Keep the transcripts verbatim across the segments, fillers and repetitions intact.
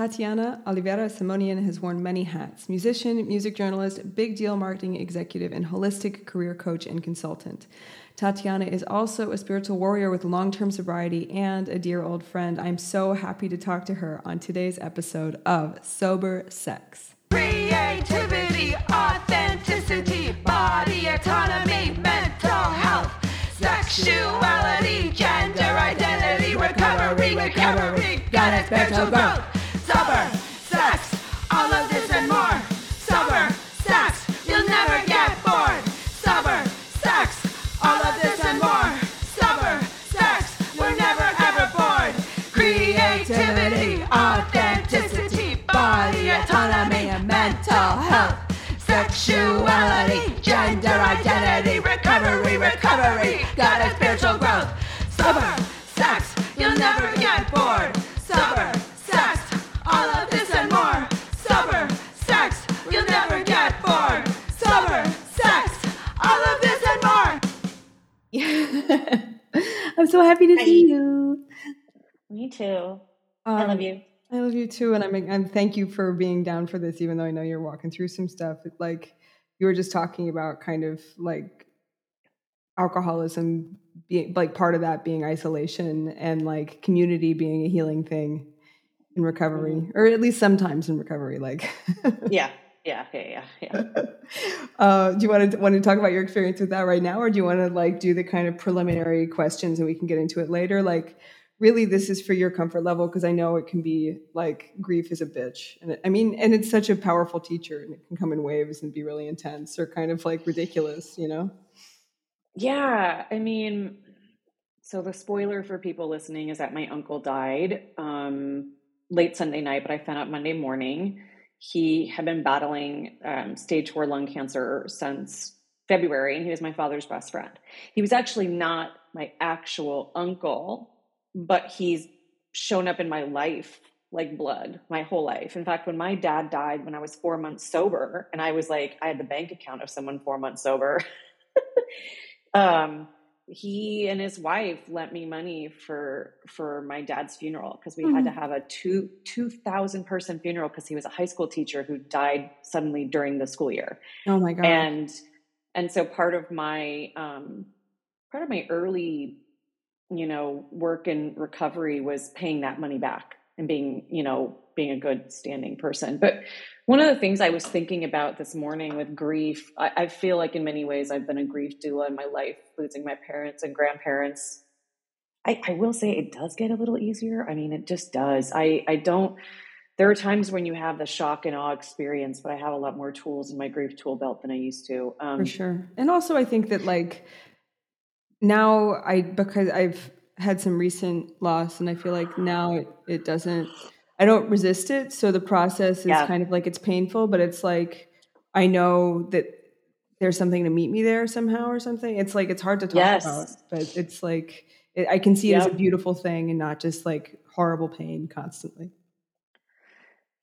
Tatiana Oliveira Simonian has worn many hats: musician, music journalist, big deal marketing executive, and holistic career coach and consultant. Tatiana is also a spiritual warrior with long-term sobriety and a dear old friend. I'm so happy to talk to her on today's episode of Sober Sex. Creativity, authenticity, body autonomy, mental health, sexuality, gender identity, recovery, recovery, God and spiritual growth, sober sex, all of this and more. Sober sex, you'll never get bored. Sober sex, all of this and more. Sober sex, we're never ever bored. Creativity, authenticity, body autonomy, mental health, sexuality, gender identity, recovery, recovery, God and spiritual growth. Sober sex, you'll never get bored. Sober sex, all of this and more. Sober sex, you'll never get bored. Sober sex, all of this and more. I'm so happy to see you. Me too. Um, I love you. I love you too, and I'm and thank you for being down for this, even though I know you're walking through some stuff. It's like you were just talking about kind of like alcoholism being like part of that being isolation, and like community being a healing thing in recovery, mm-hmm. or at least sometimes in recovery. Like, yeah, yeah, yeah, yeah. yeah. uh, do you want to want to talk about your experience with that right now, or do you want to like do the kind of preliminary questions and we can get into it later, like? Really, this is for your comfort level, because I know it can be like grief is a bitch. And it, I mean, and it's such a powerful teacher, and it can come in waves and be really intense or kind of like ridiculous, you know? Yeah. I mean, so the spoiler for people listening is that my uncle died um, late Sunday night, but I found out Monday morning. He had been battling um, stage four lung cancer since February, and he was my father's best friend. He was actually not my actual uncle, but he's shown up in my life like blood my whole life. In fact, when my dad died, when I was four months sober, and I was like, I had the bank account of someone four months sober. um, he and his wife lent me money for, for my dad's funeral. Cause we mm-hmm. had to have a two, two thousand person funeral. Cause he was a high school teacher who died suddenly during the school year. Oh my God. And, and so part of my, um, part of my early, you know, work and recovery was paying that money back and being, you know, being a good standing person. But one of the things I was thinking about this morning with grief, I, I feel like in many ways I've been a grief doula in my life, losing my parents and grandparents. I, I will say it does get a little easier. I mean, it just does. I, I don't, there are times when you have the shock and awe experience, but I have a lot more tools in my grief tool belt than I used to. Um, For sure. And also I think that like, now I, because I've had some recent loss, and I feel like now it, it doesn't, I don't resist it. So the process is yeah. kind of like, it's painful, but it's like, I know that there's something to meet me there somehow or something. It's like, it's hard to talk yes. about, but it's like, it, I can see it yep. as a beautiful thing and not just like horrible pain constantly.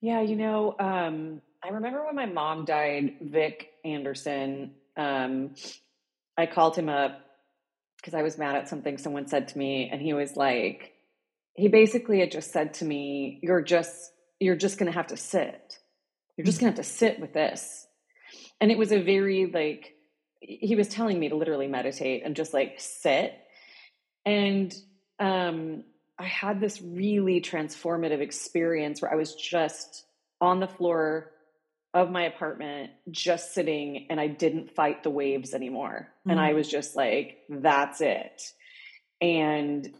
Yeah. You know, um, I remember when my mom died, Vic Anderson, um, I called him up because I was mad at something someone said to me. And he was like, he basically had just said to me, you're just, you're just going to have to sit. You're just going to have to sit with this. And it was a very like, he was telling me to literally meditate and just like sit. And um, I had this really transformative experience where I was just on the floor of my apartment, just sitting, and I didn't fight the waves anymore. Mm-hmm. And I was just like, that's it. And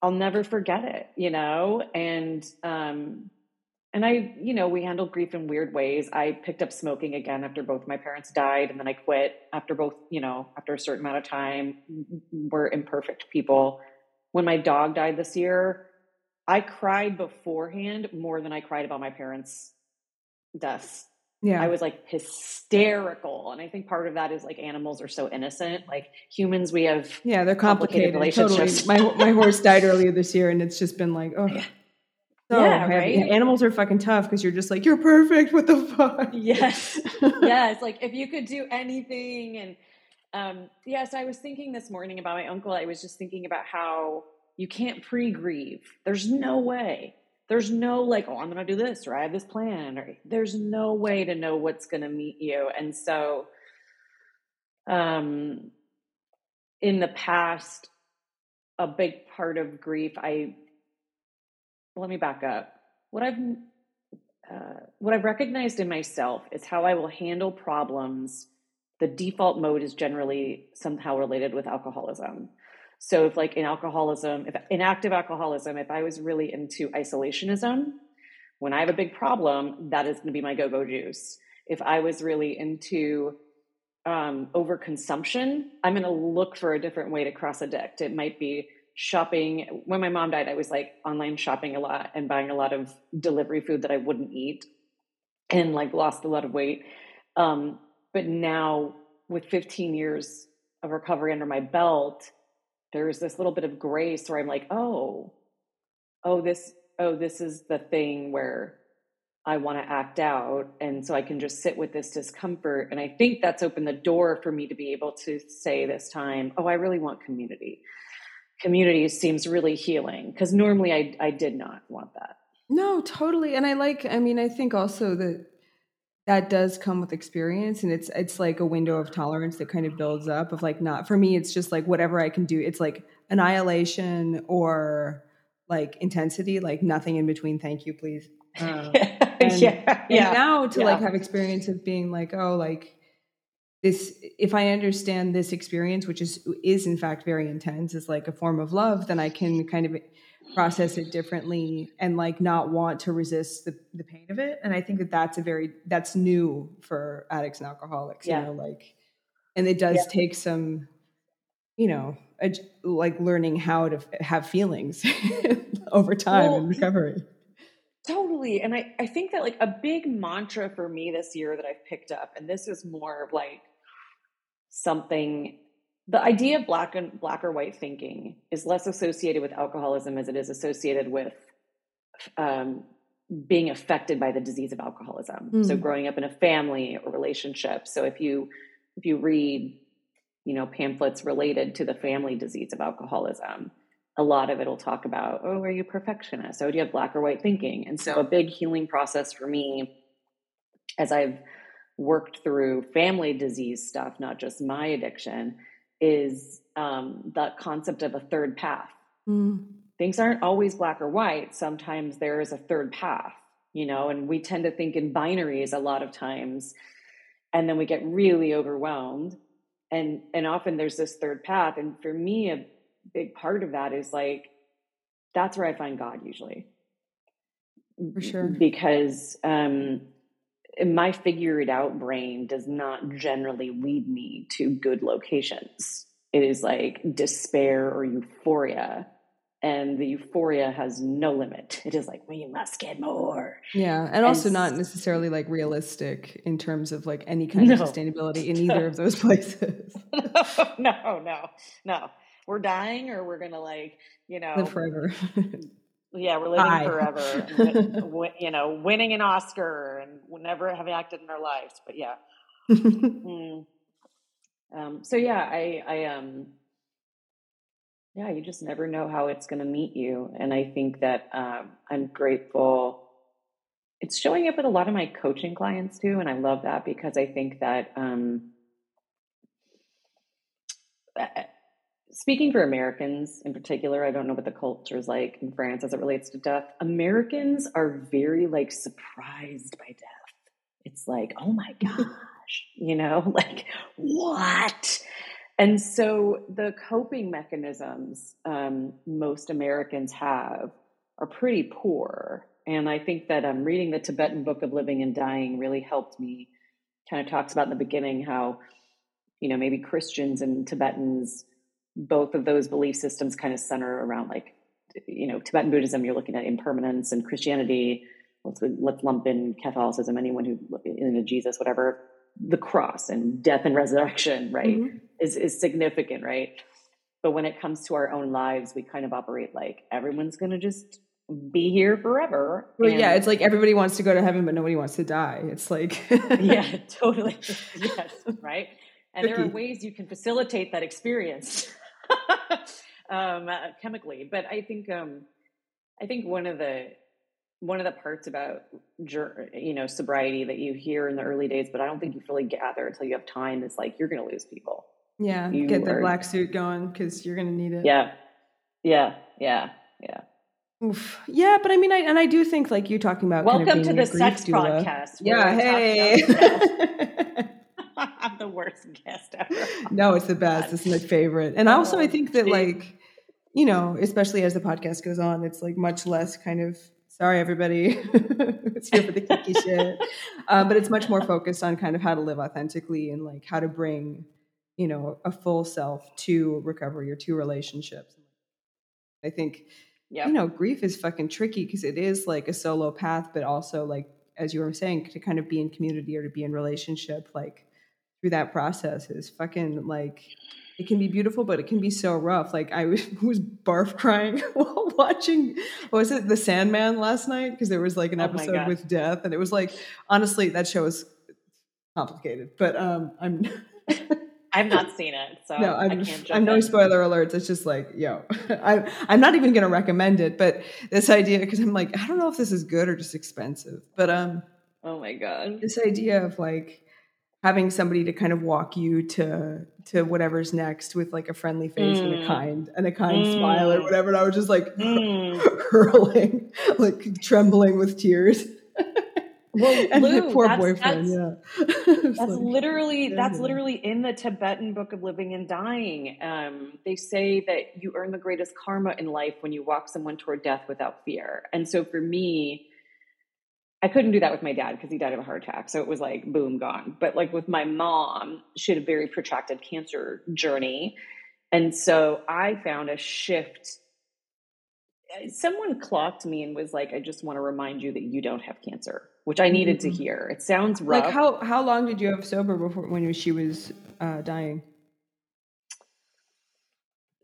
I'll never forget it, you know? And, um, and I, you know, we handled grief in weird ways. I picked up smoking again after both my parents died. And then I quit after both, you know, after a certain amount of time. We're imperfect people. When my dog died this year, I cried beforehand more than I cried about my parents' deaths. Yeah. I was like hysterical. And I think part of that is like animals are so innocent. Like humans, we have yeah, they're complicated, complicated relationships. Totally. my my horse died earlier this year, and it's just been like, oh yeah, so yeah, right? Animals are fucking tough because you're just like, you're perfect. What the fuck? Yes. yes. Like if you could do anything. And um yeah, so I was thinking this morning about my uncle. I was just thinking about how you can't pre-grieve. There's no way. There's no like, oh, I'm going to do this, or I have this plan, or there's no way to know what's going to meet you. And so, um, in the past, a big part of grief, I, let me back up. What I've, uh, what I've recognized in myself is how I will handle problems. The default mode is generally somehow related with alcoholism. So if like in alcoholism, if in active alcoholism, if I was really into isolationism, when I have a big problem, that is going to be my go-go juice. If I was really into um, overconsumption, I'm going to look for a different way to cross addict. It might be shopping. When my mom died, I was like online shopping a lot and buying a lot of delivery food that I wouldn't eat, and like lost a lot of weight. Um, but now with fifteen years of recovery under my belt, there's this little bit of grace where I'm like, oh, oh, this, oh, this is the thing where I want to act out. And so I can just sit with this discomfort. And I think that's opened the door for me to be able to say this time, oh, I really want community. Community seems really healing, because normally I, I did not want that. No, totally. And I like, I mean, I think also that that does come with experience, and it's it's like a window of tolerance that kind of builds up of like, not for me, it's just like whatever I can do. It's like annihilation or like intensity, like nothing in between. Thank you, please. Um, and, yeah, and yeah. Now to yeah. like have experience of being like, oh, like this, if I understand this experience, which is is in fact very intense, is like a form of love, then I can kind of process it differently and like not want to resist the, the pain of it. And I think that that's a very, that's new for addicts and alcoholics, yeah. you know, like, and it does yeah. take some, you know, a, like learning how to f- have feelings over time well, and recovery. Totally. And I, I think that like a big mantra for me this year that I've picked up, and this is more of like something, the idea of black and black or white thinking is less associated with alcoholism as it is associated with um, being affected by the disease of alcoholism. Mm. So growing up in a family or relationship. So if you, if you read, you know, pamphlets related to the family disease of alcoholism, a lot of it will talk about, oh, are you perfectionist? Oh, do you have black or white thinking? And so a big healing process for me, as I've worked through family disease stuff, not just my addiction, is um, the concept of a third path. Mm. Things aren't always black or white. Sometimes there is a third path, you know, and we tend to think in binaries a lot of times, and then we get really overwhelmed. And, and often there's this third path. And for me, a big part of that is like, that's where I find God usually. For sure. Because um, my figure it out brain does not generally lead me to good locations. It is like despair or euphoria, and the euphoria has no limit. It is like, we must get more. Yeah. And, and also not necessarily like realistic in terms of like any kind no. of sustainability in either of those places. no, no, no, no. We're dying, or we're going to like, you know, live forever. Yeah, we're living Hi. forever, and, you know, winning an Oscar, and we'll never have acted in our lives. But yeah, mm. um, so yeah, I, I, um, yeah, you just never know how it's going to meet you, and I think that um, I'm grateful. It's showing up with a lot of my coaching clients too, and I love that, because I think that um, I, speaking for Americans in particular, I don't know what the culture is like in France as it relates to death. Americans are very like surprised by death. It's like, oh my gosh, you know, like what? And so the coping mechanisms um, most Americans have are pretty poor. And I think that um, reading the Tibetan Book of Living and Dying really helped me. Kind of talks about in the beginning how, you know, maybe Christians and Tibetans, both of those belief systems kind of center around like, you know, Tibetan Buddhism, you're looking at impermanence, and Christianity, let's, let's lump in Catholicism, anyone who, you know, Jesus, whatever, the cross and death and resurrection, right, mm-hmm. is, is significant, right? But when it comes to our own lives, we kind of operate like everyone's going to just be here forever. Well, and yeah, it's like everybody wants to go to heaven, but nobody wants to die. It's like... yeah, totally. Yes, right? And there are ways you can facilitate that experience. um, uh, chemically, but I think um, I think one of the one of the parts about, you know, sobriety that you hear in the early days, but I don't think you really gather until you have time, is like, you're going to lose people. Yeah. You get the are... black suit going, because you're going to need it. Yeah. Yeah. Yeah. Yeah. Oof. Yeah. But I mean, I, and I do think, like, you talking about, welcome kind of being to the sex doula. Podcast. Yeah. Hey. I'm the worst guest ever. No, it's the best. It's my favorite. And oh, also I think that, like, you know, especially as the podcast goes on, it's like much less kind of, sorry, everybody, it's here for the kinky shit. Uh, but it's much more focused on kind of how to live authentically and like how to bring, you know, a full self to recovery or to relationships. I think, yep. you know, grief is fucking tricky because it is like a solo path, but also like, as you were saying, to kind of be in community or to be in relationship, like through that process is fucking like, it can be beautiful, but it can be so rough. Like I was, was barf crying while watching, what was it, The Sandman last night? Because there was like an episode oh with death, and it was like, honestly, that show is complicated. But um, I'm, I've not seen it, so no, I'm, I can't jump I'm no in. Spoiler alerts. It's just like, yo, I, I'm not even going to recommend it. But this idea, because I'm like, I don't know if this is good or just expensive. But um, oh my god, this idea of like having somebody to kind of walk you to to whatever's next with like a friendly face mm. and a kind and a kind mm. smile or whatever. And I was just like mm. hurling, like trembling with tears. Well, and Lou, the poor that's, boyfriend. That's, yeah. that's like, literally, that's literally in the Tibetan Book of Living and Dying. Um, they say that you earn the greatest karma in life when you walk someone toward death without fear. And so for me, I couldn't do that with my dad because he died of a heart attack. So it was like, boom, gone. But like with my mom, she had a very protracted cancer journey. And so I found a shift. Someone clocked me and was like, I just want to remind you that you don't have cancer, which I needed mm-hmm. to hear. It sounds rough. Like how, how long did you have sober before when she was uh, dying?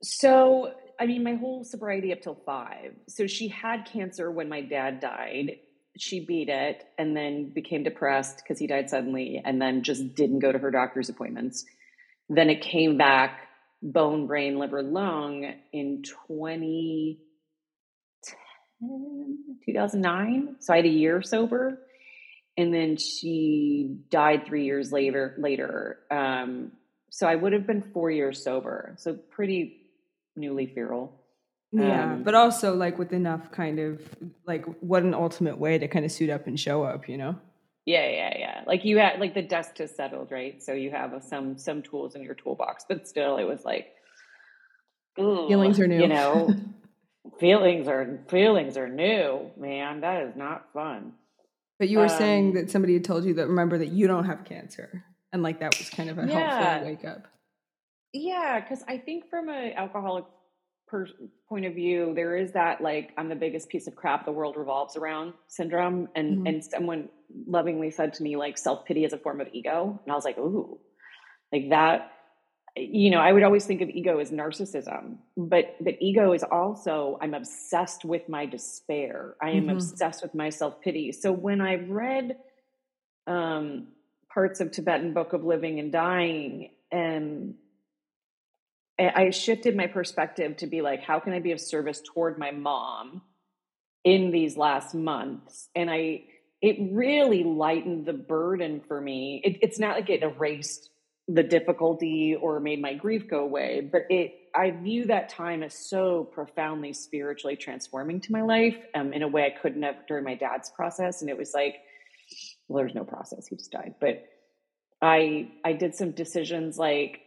So, I mean, my whole sobriety up till five. So she had cancer when my dad died. She beat it and then became depressed because he died suddenly and then just didn't go to her doctor's appointments. Then it came back bone, brain, liver, lung in twenty ten, two thousand nine. So I had a year sober. And then she died three years later. later. Um, so I would have been four years sober. So pretty newly feral. Yeah, um, but also like with enough kind of like what an ultimate way to kind of suit up and show up, you know? Yeah, yeah, yeah. Like you had like the dust has settled, right? So you have some some tools in your toolbox, but still it was like ooh, feelings are new. You know, feelings are feelings are new, man. That is not fun. But you were um, saying that somebody had told you that remember that you don't have cancer, and like that was kind of a yeah. helpful wake up. Yeah, because I think from an alcoholic point of view, there is that like I'm the biggest piece of crap the world revolves around syndrome, and mm-hmm. and someone lovingly said to me like self-pity is a form of ego, and I was like, ooh, like that, you know, I would always think of ego as narcissism, but but ego is also I'm obsessed with my despair, I am mm-hmm. obsessed with my self-pity. So when I read um parts of Tibetan Book of Living and Dying, and I shifted my perspective to be like, how can I be of service toward my mom in these last months? And I, it really lightened the burden for me. It, it's not like it erased the difficulty or made my grief go away, but it, I view that time as so profoundly spiritually transforming to my life um, in a way I couldn't have during my dad's process. And it was like, well, there's no process. He just died. But I, I did some decisions like,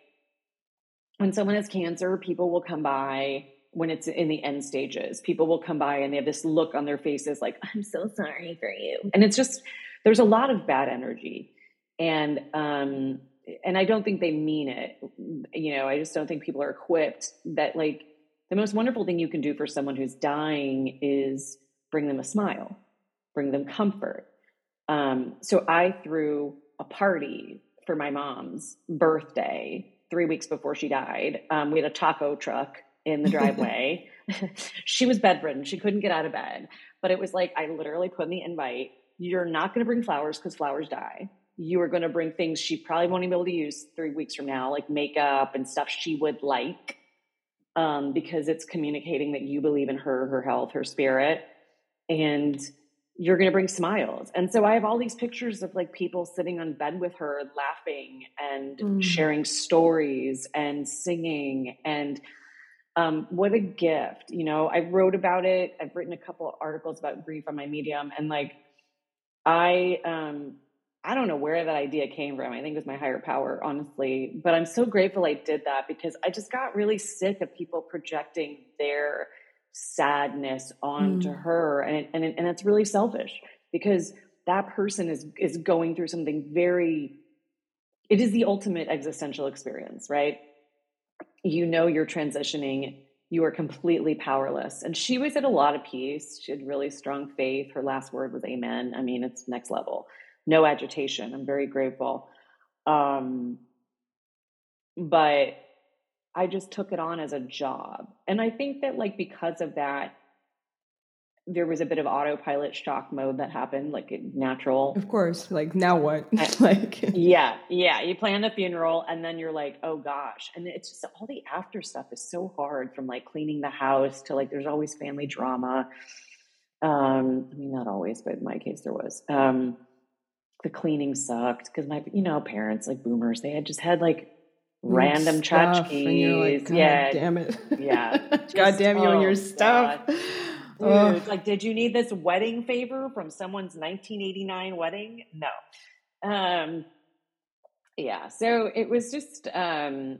when someone has cancer, people will come by when it's in the end stages. People will come by and they have this look on their faces like, I'm so sorry for you. And it's just, there's a lot of bad energy. And, um, and I don't think they mean it. You know, I just don't think people are equipped that like the most wonderful thing you can do for someone who's dying is bring them a smile, bring them comfort. Um, so I threw a party for my mom's birthday three weeks before she died. Um, we had a taco truck in the driveway. She was bedridden. She couldn't get out of bed, but it was like, I literally put in the invite. You're not going to bring flowers because flowers die. You are going to bring things she probably won't even be able to use three weeks from now, like makeup and stuff she would like, um, because it's communicating that you believe in her, her health, her spirit. And you're going to bring smiles. And so I have all these pictures of like people sitting on bed with her, laughing and mm. sharing stories and singing. And um, what a gift, you know, I wrote about it. I've written a couple articles about grief on my Medium, and like, I, um, I don't know where that idea came from. I think it was my higher power, honestly, but I'm so grateful I did that, because I just got really sick of people projecting their sadness onto mm. her. And, and, and that's really selfish, because that person is, is going through something very, it is the ultimate existential experience, right? You know, you're transitioning, you are completely powerless. And she was at a lot of peace. She had really strong faith. Her last word was amen. I mean, it's next level. No agitation. I'm very grateful. Um, but I just took it on as a job. And I think that like, because of that, there was a bit of autopilot shock mode that happened, like natural. Of course. Like now what? I, like Yeah. Yeah. You plan a funeral and then you're like, oh gosh. And it's just all the after stuff is so hard, from like cleaning the house to like, there's always family drama. Um, I mean, not always, but in my case there was. Um, the cleaning sucked because my, you know, parents, like boomers, they had just had like random tchotchkes. Like, yeah. Damn it. Yeah. Just, God damn you oh, and your stuff. God. Dude, oh. Like, did you need this wedding favor from someone's nineteen eighty-nine wedding? No. Um, yeah. So it was just, um,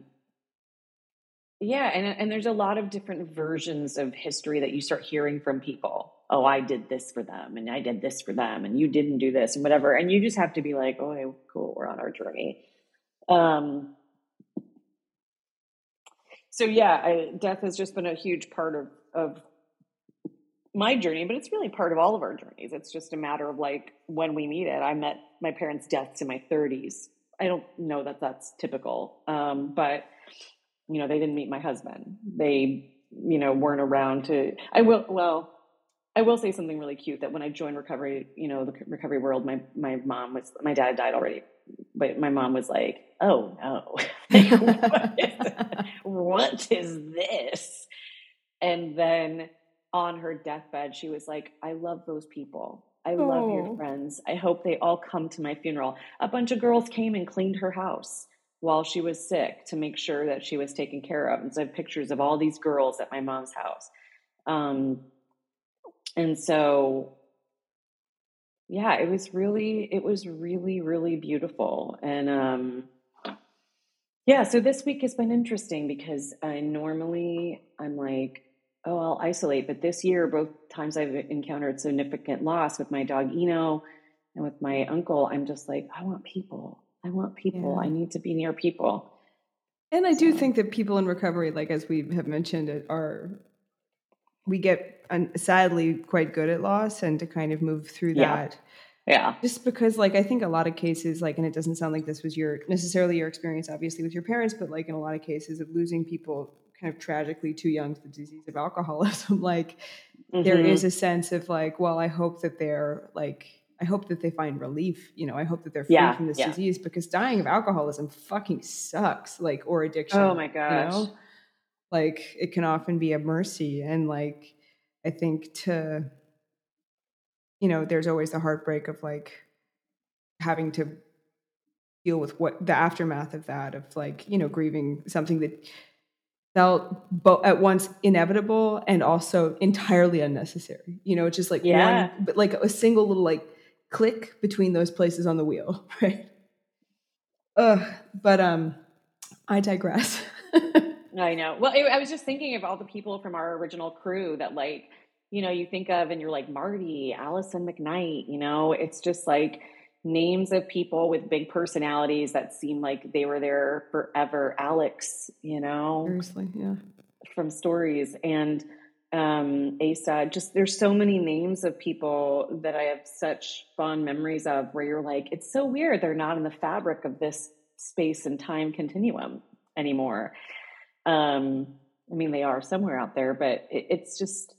yeah. And, and there's a lot of different versions of history that you start hearing from people. Oh, I did this for them, and I did this for them, and you didn't do this, and whatever. And you just have to be like, oh, okay, cool. We're on our journey. Um, so yeah, I, death has just been a huge part of, of, my journey, but it's really part of all of our journeys. It's just a matter of like when we meet it. I met my parents' deaths in my thirties. I don't know that that's typical. Um, but you know, they didn't meet my husband. They, you know, weren't around to, I will, well, I will say something really cute that when I joined recovery, you know, the recovery world, my, my mom was, my dad died already, but my mom was like, oh no, what, is, what is this? And then on her deathbed, she was like, I love those people. I oh. love your friends. I hope they all come to my funeral. A bunch of girls came and cleaned her house while she was sick to make sure that she was taken care of. And so I have pictures of all these girls at my mom's house. Um, and so, yeah, it was really, it was really, really beautiful. And, um, yeah, so this week has been interesting because I normally I'm like, oh, I'll isolate. But this year, both times I've encountered significant loss with my dog, Eno, and with my uncle, I'm just like, I want people. I want people. Yeah. I need to be near people. And I so. do think that people in recovery, like as we have mentioned, are, we get sadly quite good at loss and to kind of move through yeah. that. Yeah. Just because like, I think a lot of cases like, and it doesn't sound like this was your necessarily your experience, obviously with your parents, but like in a lot of cases of losing people kind of tragically too young to the disease of alcoholism, like mm-hmm. there is a sense of like, well, I hope that they're like, I hope that they find relief, you know, I hope that they're free yeah, from this yeah. disease, because dying of alcoholism fucking sucks, like, or addiction. Oh my gosh. You know? Like it can often be a mercy. And like, I think to, you know, there's always the heartbreak of like having to deal with what the aftermath of that, of like, you know, grieving something that felt both at once inevitable and also entirely unnecessary. You know, it's just like yeah. one, but like a single little like click between those places on the wheel, right? Ugh. But um, I digress. I know. Well, it, I was just thinking of all the people from our original crew that like, you know, you think of and you're like Marty, Allison McKnight. You know, it's just like names of people with big personalities that seem like they were there forever. Alex, you know, seriously, yeah, from Stories, and um, Asa. Just there's so many names of people that I have such fond memories of, where you're like, it's so weird they're not in the fabric of this space and time continuum anymore. Um, I mean, they are somewhere out there, but it, it's just,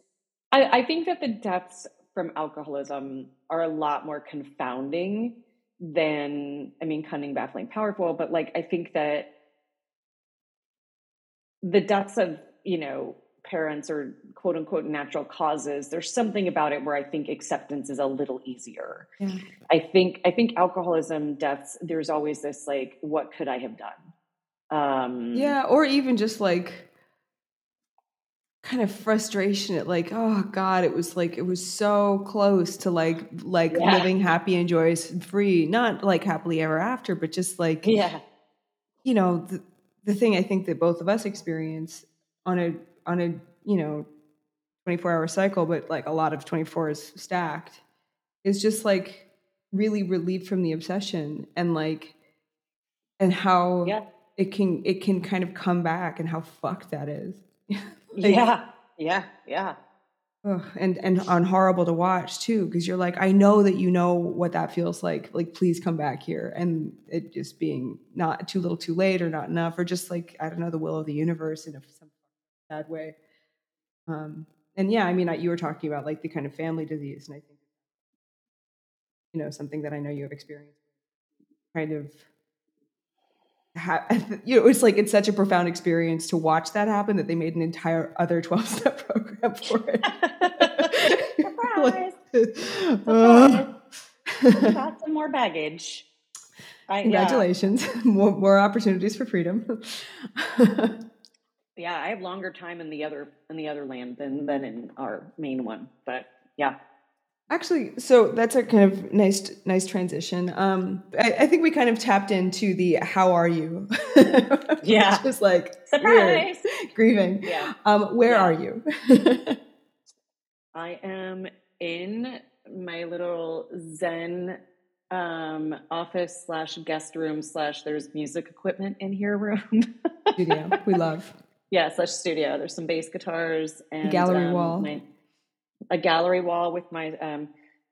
I, I think that the deaths from alcoholism are a lot more confounding than, I mean, cunning, baffling, powerful, but like, I think that the deaths of, you know, parents or quote unquote natural causes, there's something about it where I think acceptance is a little easier. Yeah. I think, I think alcoholism, deaths, there's always this, like, what could I have done? Um, yeah. Or even just like kind of frustration at like, oh God, it was like, it was so close to like, like yeah. living happy and joyous and free, not like happily ever after, but just like, yeah, you know, the, the thing I think that both of us experience on a, on a, you know, twenty-four hour cycle, but like a lot of twenty-fours stacked, is just like really relief from the obsession and like, and how yeah. it can, it can kind of come back and how fucked that is. like, yeah. Yeah. Yeah. Oh, and, and on horrible to watch too. Cause you're like, I know that you know what that feels like, like, please come back here. And it just being not too little too late or not enough, or just like, I don't know, the will of the universe in a, some bad way. Um, and yeah, I mean, I, you were talking about like the kind of family disease, and I think, you know, something that I know you have experienced kind of, ha- you know, it's like, it's such a profound experience to watch that happen that they made an entire other twelve step program for it. Surprise! Surprise. Uh, got some more baggage. I, Congratulations. Yeah. More, more opportunities for freedom. Yeah, I have longer time in the other in the other land than than in our main one, but yeah. Actually, so that's a kind of nice nice transition. Um, I, I think we kind of tapped into the "How are you?" Yeah, just like surprise grieving. Yeah, um, where yeah. are you? I am in my little Zen um, office slash guest room slash there's music equipment in here room studio we love. Yeah, slash studio. There's some bass guitars and gallery um, wall. My, a gallery wall with my um,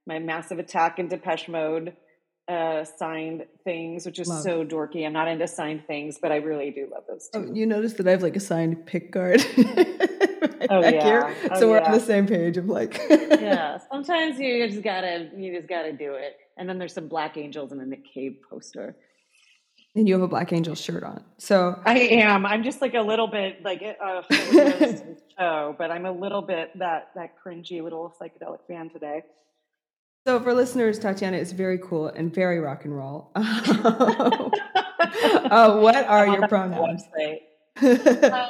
my Massive Attack and Depeche Mode uh, signed things, which is love. So dorky. I'm not into signed things, but I really do love those too. Oh, you notice that I have like a signed pick guard right oh, back yeah. here, oh, so we're yeah. on the same page of like. Yeah, sometimes you just gotta you just gotta do it. And then there's some Black Angels and a Nick Cave poster. And you have a Black Angel shirt on. So I am. I'm just like a little bit like uh, it show, but I'm a little bit that that cringy little psychedelic fan today. So for listeners, Tatiana is very cool and very rock and roll. uh, what are your pronouns? uh,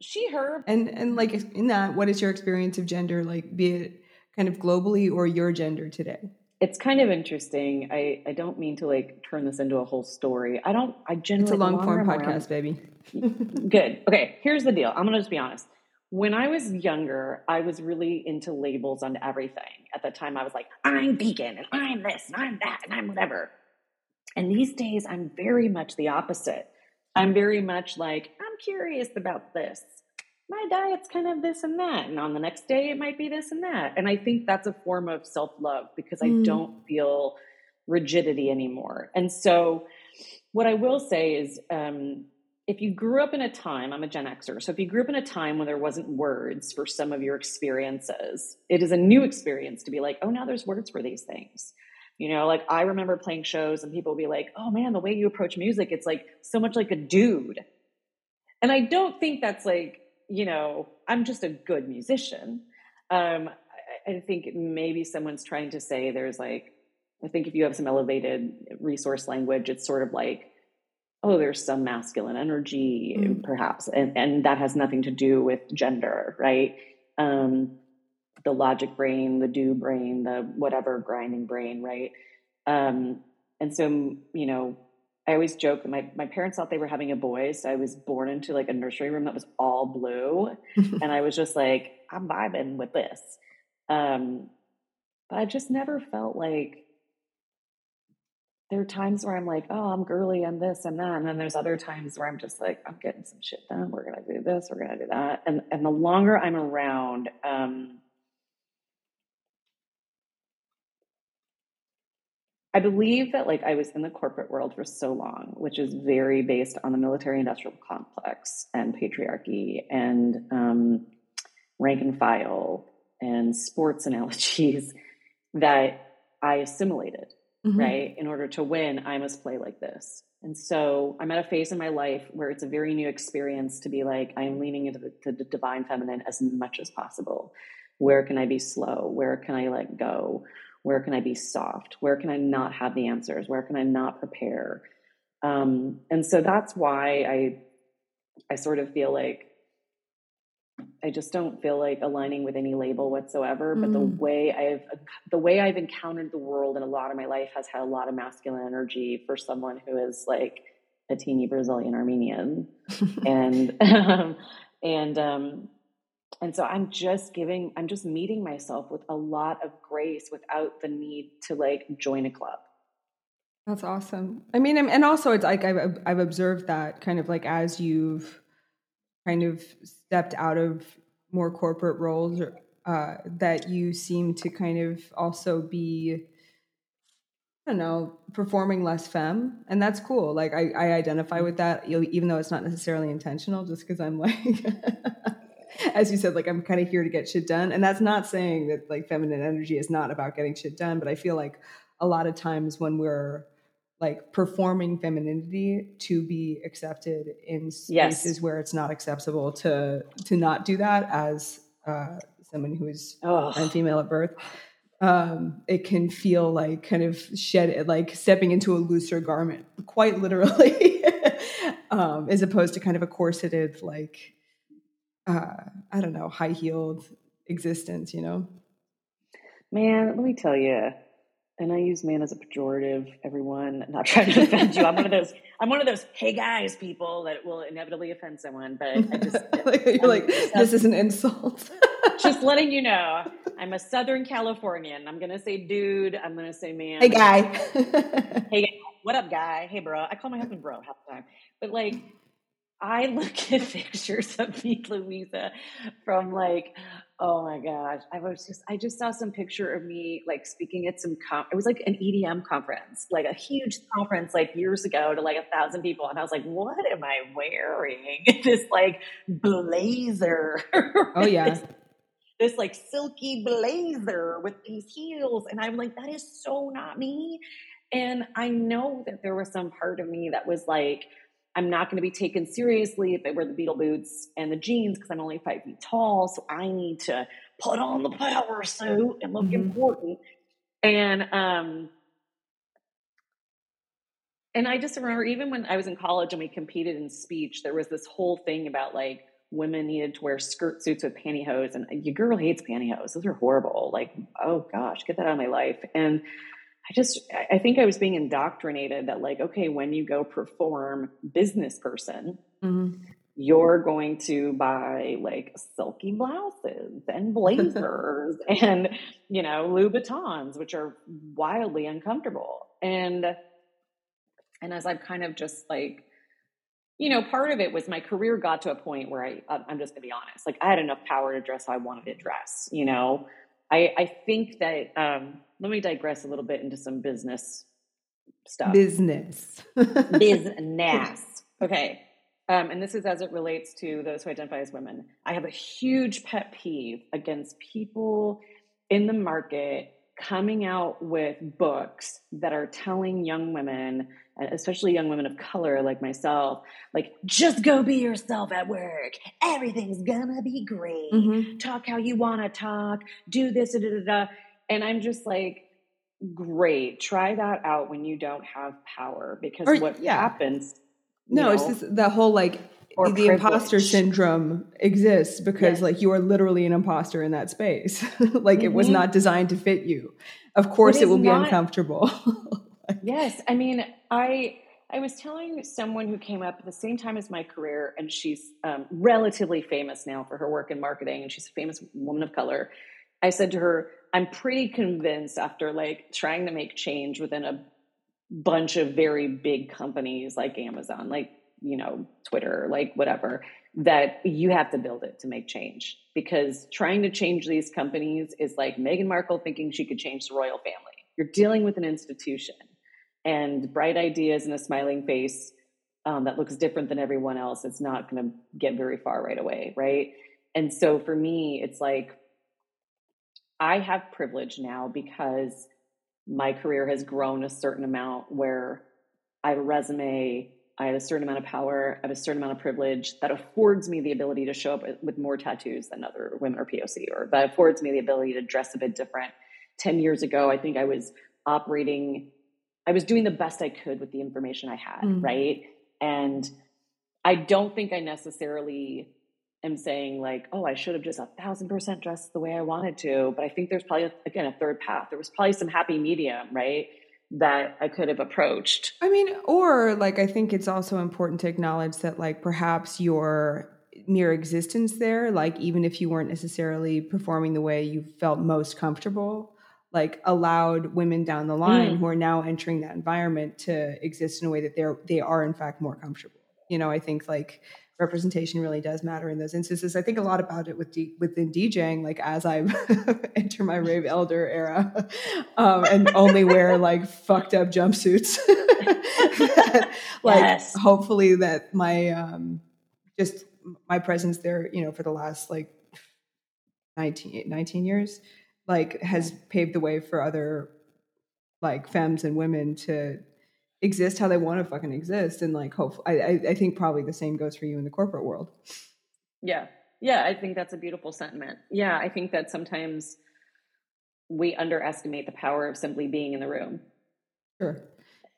she, her. And and like in that, what is your experience of gender, like be it kind of globally or your gender today? It's kind of interesting. I, I don't mean to like turn this into a whole story. I don't, I generally. It's a long form podcast, around. Baby. Good. Okay. Here's the deal. I'm going to just be honest. When I was younger, I was really into labels on everything. At the time I was like, I'm vegan and I'm this and I'm that and I'm whatever. And these days I'm very much the opposite. I'm very much like, I'm curious about this. My diet's kind of this and that. And on the next day, it might be this and that. And I think that's a form of self-love because I mm. don't feel rigidity anymore. And so what I will say is um, if you grew up in a time, I'm a Gen Xer. So if you grew up in a time when there wasn't words for some of your experiences, it is a new experience to be like, oh, now there's words for these things. You know, like I remember playing shows and people would be like, oh man, the way you approach music, it's like so much like a dude. And I don't think that's like, you know, I'm just a good musician. Um, I, I think maybe someone's trying to say there's like, I think if you have some elevated resource language, it's sort of like, oh, there's some masculine energy mm. perhaps. And, and that has nothing to do with gender, right? Um, the logic brain, the do brain, the whatever grinding brain, right? Um, and so, you know, I always joke that my, my parents thought they were having a boy. So I was born into like a nursery room that was all blue. And I was just like, I'm vibing with this. Um, but I just never felt like there are times where I'm like, oh, I'm girly and this and that. And then there's other times where I'm just like, I'm getting some shit done. We're going to do this. We're going to do that. And, and the longer I'm around, um, I believe that like I was in the corporate world for so long, which is very based on the military industrial complex and patriarchy and um, rank and file and sports analogies that I assimilated. mm-hmm. right? In order to win, I must play like this. And so I'm at a phase in my life where it's a very new experience to be like, I'm leaning into the, the divine feminine as much as possible. Where can I be slow? Where can I let go? Where can I be soft? Where can I not have the answers? Where can I not prepare? Um, and so that's why I, I sort of feel like, I just don't feel like aligning with any label whatsoever. But mm. the way I've, the way I've encountered the world in a lot of my life has had a lot of masculine energy for someone who is like a teeny Brazilian Armenian. and, um, and, um, and so I'm just giving, I'm just meeting myself with a lot of grace without the need to like join a club. That's awesome. I mean, and also it's like, I've, I've observed that kind of like, as you've kind of stepped out of more corporate roles, uh, that you seem to kind of also be, I don't know, performing less femme. And that's cool. Like I, I identify with that, even though it's not necessarily intentional, just because I'm like, as you said, like I'm kind of here to get shit done. And that's not saying that like feminine energy is not about getting shit done, but I feel like a lot of times when we're like performing femininity to be accepted in spaces yes. where it's not acceptable to, to not do that as uh, someone who is oh. female at birth, um, it can feel like kind of shed, like stepping into a looser garment, quite literally, um, as opposed to kind of a corseted, like, uh, I don't know, high heeled existence, you know? Man, let me tell you. And I use man as a pejorative, everyone. I'm not trying to offend you. I'm one of those, I'm one of those, hey guys, people that will inevitably offend someone. But I just, you're I'm, like, this I'm, is an insult. Just letting you know, I'm a Southern Californian. I'm going to say dude. I'm going to say man. Hey guy. Hey guy. What up guy? Hey bro. I call my husband bro half the time. But like, I look at pictures of me, Louisa, from like, oh my gosh, I was just, I just saw some picture of me like speaking at some, com- it was like an E D M conference, like a huge conference like years ago to like a thousand people. And I was like, what am I wearing? This like blazer. Oh yeah. this, this like silky blazer with these heels. And I'm like, that is so not me. And I know that there was some part of me that was like, I'm not going to be taken seriously if I wear the beetle boots and the jeans because I'm only five feet tall. So I need to put on the power suit and look mm-hmm. important. And, um, and I just remember even when I was in college and we competed in speech, there was this whole thing about like women needed to wear skirt suits with pantyhose, and your girl hates pantyhose. Those are horrible. Like, oh gosh, get that out of my life. And I just, I think I was being indoctrinated that like, okay, when you go perform business person, mm-hmm. you're going to buy like silky blouses and blazers and, you know, Louboutins, which are wildly uncomfortable. And, and as I've kind of just like, you know, part of it was my career got to a point where I, I'm just gonna be honest, like I had enough power to dress how I wanted to dress, you know, I, I think that, um, let me digress a little bit into some business stuff. Business. Business. Okay. Um, and this is as it relates to those who identify as women. I have a huge pet peeve against people in the market coming out with books that are telling young women, especially young women of color like myself, like, just go be yourself at work. Everything's gonna be great. Mm-hmm. Talk how you want to talk. Do this, da, da, da, da. And I'm just like, great, try that out when you don't have power, because or, what yeah. happens. No, know, it's just the whole like the privilege. Imposter syndrome exists because yeah. like you are literally an imposter in that space. Like mm-hmm. it was not designed to fit you. Of course it, it will be not, uncomfortable. Yes. I mean, I, I was telling someone who came up at the same time as my career, and she's um, relatively famous now for her work in marketing. And she's a famous woman of color. I said to her, I'm pretty convinced after like trying to make change within a bunch of very big companies like Amazon, like, you know, Twitter, like whatever, that you have to build it to make change, because trying to change these companies is like Meghan Markle thinking she could change the royal family. You're dealing with an institution, and bright ideas and a smiling face um, that looks different than everyone else. It's not going to get very far right away. Right. And so for me, it's like, I have privilege now because my career has grown a certain amount where I have a resume, I have a certain amount of power, I have a certain amount of privilege that affords me the ability to show up with more tattoos than other women or P O C, or that affords me the ability to dress a bit different. ten years ago, I think I was operating, I was doing the best I could with the information I had, mm. right? And I don't think I necessarily am saying like, oh, I should have just a thousand percent dressed the way I wanted to. But I think there's probably, again, a third path. There was probably some happy medium, right, that I could have approached. I mean, or like, I think it's also important to acknowledge that like perhaps your mere existence there, like even if you weren't necessarily performing the way you felt most comfortable, like allowed women down the line mm. who are now entering that environment to exist in a way that they're, they are in fact more comfortable. You know, I think like representation really does matter in those instances. I think a lot about it with D- within DJing, like as I enter my rave elder era um, and only wear like fucked up jumpsuits, that, like yes. hopefully that my, um, just my presence there, you know, for the last like nineteen, nineteen years, like has paved the way for other like femmes and women to exist how they want to fucking exist. And like, hopefully, I, I think probably the same goes for you in the corporate world. Yeah. Yeah. I think that's a beautiful sentiment. Yeah. I think that sometimes we underestimate the power of simply being in the room. Sure.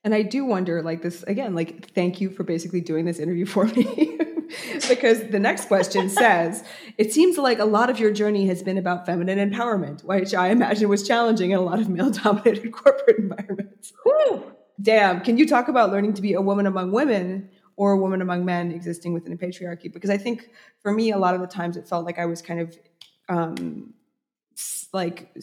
And I do wonder like this again, like, thank you for basically doing this interview for me. Because the next question says, it seems like a lot of your journey has been about feminine empowerment, which I imagine was challenging in a lot of male-dominated corporate environments. Woo! Damn, can you talk about learning to be a woman among women or a woman among men existing within a patriarchy? Because I think for me, a lot of the times it felt like I was kind of um, like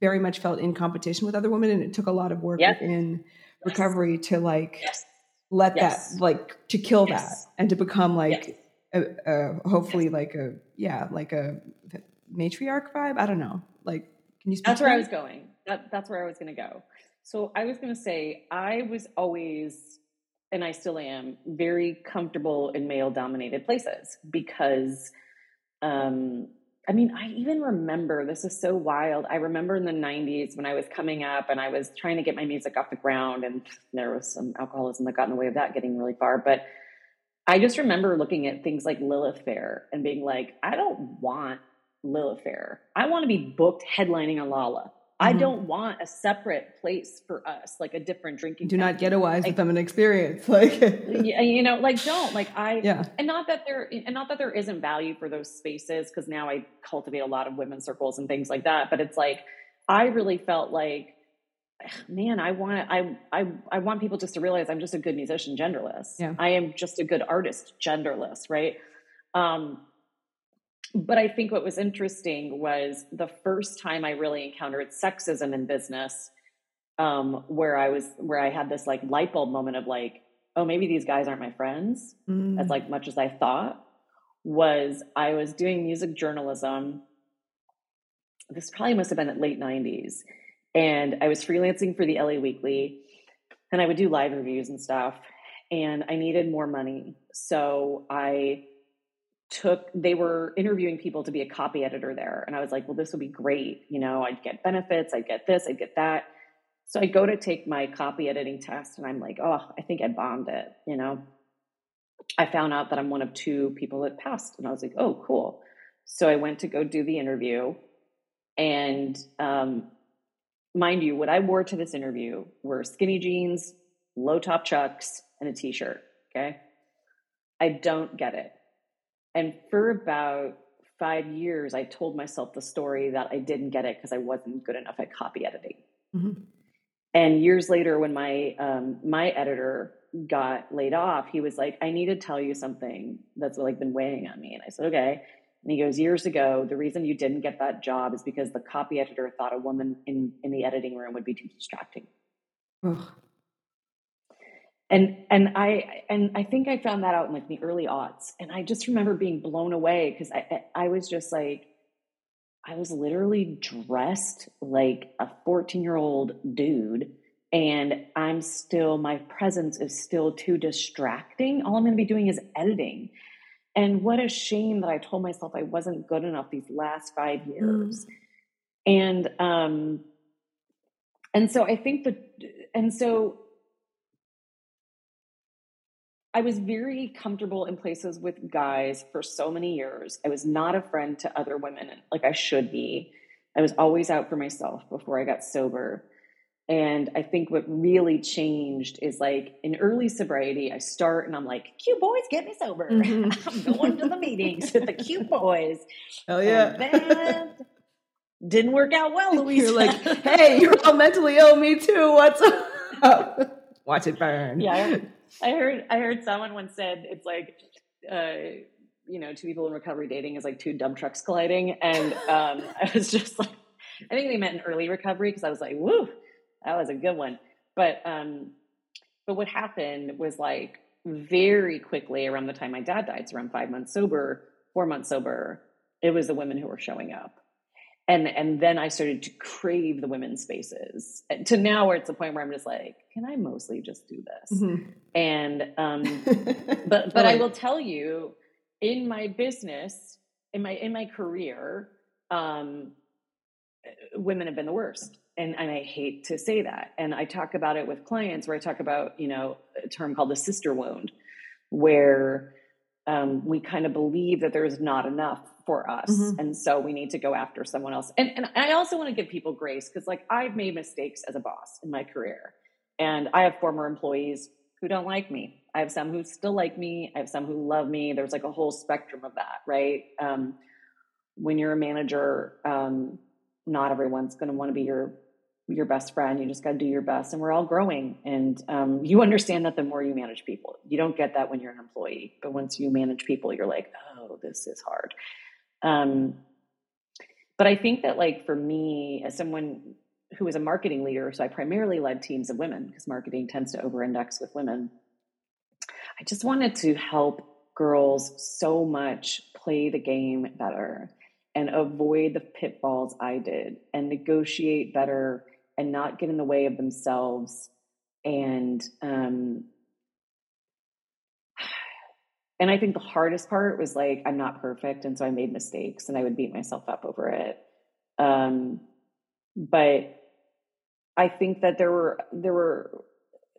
very much felt in competition with other women. And it took a lot of work yep. within yes. recovery to like... Yes. let yes. that like to kill yes. that and to become like yes. a, a hopefully yes. like a, yeah, like a matriarch vibe. I don't know. Like, can you speak That's where me? I was going. That, that's where I was going to go. So I was going to say, I was always, and I still am, very comfortable in male dominated places because, um, I mean, I even remember, this is so wild. I remember in the nineties when I was coming up and I was trying to get my music off the ground, and there was some alcoholism that got in the way of that getting really far. But I just remember looking at things like Lilith Fair and being like, I don't want Lilith Fair. I want to be booked headlining on Lala. Mm-hmm. I don't want a separate place for us, like a different drinking. Do not ghettoize the feminine experience. Like, you know, like don't like I, yeah. and not that there, and not that there isn't value for those spaces. Cause now I cultivate a lot of women's circles and things like that. But it's like, I really felt like, man, I want, I, I, I want people just to realize I'm just a good musician, genderless. Yeah. I am just a good artist, genderless. Right. Um, But I think what was interesting was the first time I really encountered sexism in business, um, where I was, where I had this like light bulb moment of like, oh, maybe these guys aren't my friends mm. as like much as I thought. Was I was doing music journalism. This probably must've been at late nineties. And I was freelancing for the L A Weekly and I would do live reviews and stuff, and I needed more money. So I took, they were interviewing people to be a copy editor there. And I was like, well, this would be great. You know, I'd get benefits, I'd get this, I'd get that. So I go to take my copy editing test and I'm like, oh, I think I bombed it. You know, I found out that I'm one of two people that passed, and I was like, oh, cool. So I went to go do the interview, and um, mind you, what I wore to this interview were skinny jeans, low top chucks, and a t-shirt. Okay. I don't get it. And for about five years, I told myself the story that I didn't get it because I wasn't good enough at copy editing. Mm-hmm. And years later, when my um, my editor got laid off, he was like, I need to tell you something that's like been weighing on me. And I said, okay. And he goes, years ago, the reason you didn't get that job is because the copy editor thought a woman in, in the editing room would be too distracting. Ugh. And, and I, and I think I found that out in like the early aughts. And I just remember being blown away. Cause I, I was just like, I was literally dressed like a fourteen year old dude, and I'm still, my presence is still too distracting. All I'm going to be doing is editing. And what a shame that I told myself I wasn't good enough these last five years. Mm. And, um, And so I think the, and so I was very comfortable in places with guys for so many years. I was not a friend to other women like I should be. I was always out for myself before I got sober. And I think what really changed is like in early sobriety, I start and I'm like, cute boys, get me sober. Mm-hmm. I'm going to the meetings with the cute boys. Hell yeah. And then didn't work out well, Louise. You're like, hey, you're all mentally ill, me too. What's up? Watch it burn. Yeah. I heard I heard someone once said it's like uh, you know, two people in recovery dating is like two dump trucks colliding. And um, I was just like, I think they meant in early recovery because I was like, woo. That was a good one. But, um, but what happened was like very quickly around the time my dad died, so around five months sober, four months sober, it was the women who were showing up. And, and then I started to crave the women's spaces to now where it's the point where I'm just like, can I mostly just do this? Mm-hmm. And, um, but, but I will tell you in my business, in my, in my career, um, women have been the worst. And, and I hate to say that. And I talk about it with clients where I talk about, you know, a term called the sister wound, where um, we kind of believe that there's not enough for us. Mm-hmm. And so we need to go after someone else. And, and I also want to give people grace because, like, I've made mistakes as a boss in my career. And I have former employees who don't like me. I have some who still like me. I have some who love me. There's like a whole spectrum of that, right? Um, when you're a manager, um, not everyone's going to want to be your your best friend. You just got to do your best. And we're all growing. And um, you understand that the more you manage people. You don't get that when you're an employee. But once you manage people, you're like, oh, this is hard. Um, but I think that, like, for me, as someone who is a marketing leader, so I primarily led teams of women because marketing tends to over-index with women. I just wanted to help girls so much play the game better and avoid the pitfalls I did and negotiate better and not get in the way of themselves. And, um, and I think the hardest part was like, I'm not perfect. And so I made mistakes and I would beat myself up over it. Um, but I think that there were, there were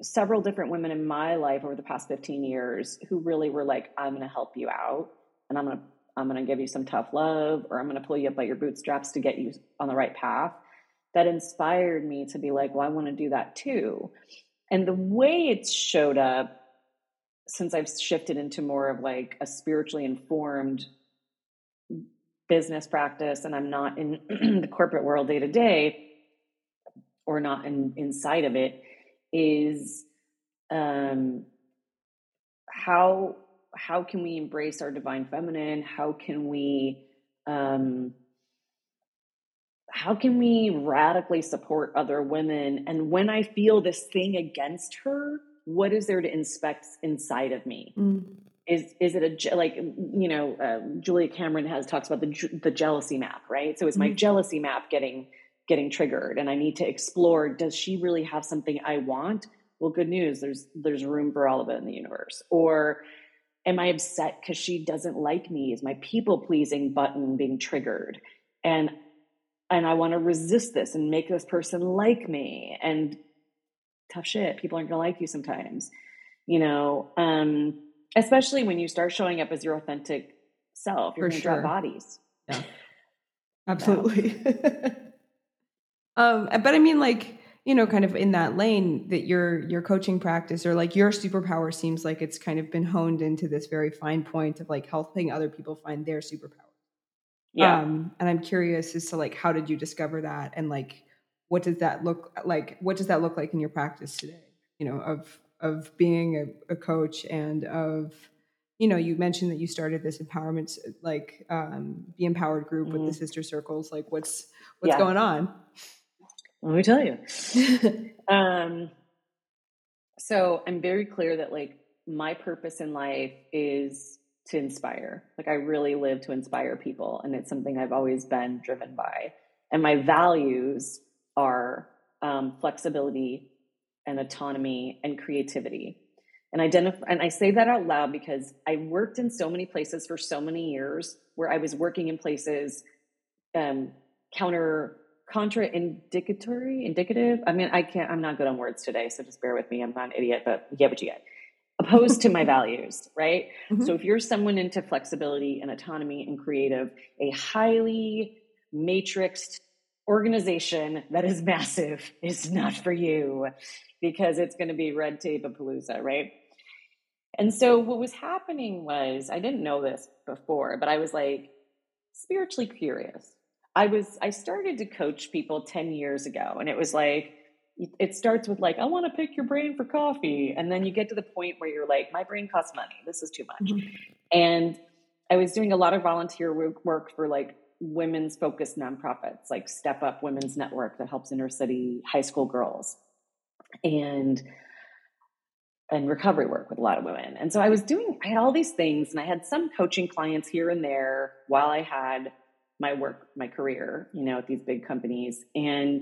several different women in my life over the past fifteen years who really were like, I'm going to help you out and I'm going to I'm going to give you some tough love, or I'm going to pull you up by your bootstraps to get you on the right path. That inspired me to be like, well, I want to do that too. And the way it's showed up since I've shifted into more of like a spiritually informed business practice, and I'm not in the corporate world day to day or not in, inside of it, is um, how, how can we embrace our divine feminine? How can we, um, how can we radically support other women? And when I feel this thing against her, what is there to inspect inside of me? Mm. Is, is it a, like, you know, uh, Julia Cameron has talks about the, the jealousy map, right? So is my mm. jealousy map getting, getting triggered? And I need to explore, does she really have something I want? Well, good news. There's, there's room for all of it in the universe. Or, am I upset because she doesn't like me? Is my people pleasing button being triggered? And, and I want to resist this and make this person like me. And tough shit. People aren't going to like you sometimes, you know, um, especially when you start showing up as your authentic self, you're going to drop bodies. Yeah, absolutely. Yeah. um, but I mean, like, you know, kind of in that lane that your, your coaching practice or like your superpower seems like it's kind of been honed into this very fine point of like helping other people find their superpower. Yeah. Um, and I'm curious as to like, how did you discover that? And like, what does that look like? What does that look like in your practice today? You know, of, of being a, a coach and of, you know, you mentioned that you started this empowerment, like um, the empowered group mm-hmm. with the sister circles, like what's, what's yeah. going on? Let me tell you. um, so I'm very clear that like my purpose in life is to inspire. Like I really live to inspire people, and it's something I've always been driven by. And my values are um, flexibility and autonomy and creativity. And identify. And I say that out loud because I worked in so many places for so many years where I was working in places um, counter contraindicatory, indicative. I mean, I can't, I'm not good on words today, so just bear with me. I'm not an idiot, but you get what you get. Opposed to my values, right? Mm-hmm. So if you're someone into flexibility and autonomy and creative, a highly matrixed organization that is massive is not for you, because it's going to be red tape and palooza, right? And so what was happening was, I didn't know this before, but I was like spiritually curious. I was, I started to coach people ten years ago, and it was like, it starts with like, I want to pick your brain for coffee. And then you get to the point where you're like, my brain costs money. This is too much. Mm-hmm. And I was doing a lot of volunteer work for like women's focused nonprofits, like Step Up Women's Network, that helps inner city high school girls, and and recovery work with a lot of women. And so I was doing, I had all these things, and I had some coaching clients here and there while I had my work, my career, you know, at these big companies. And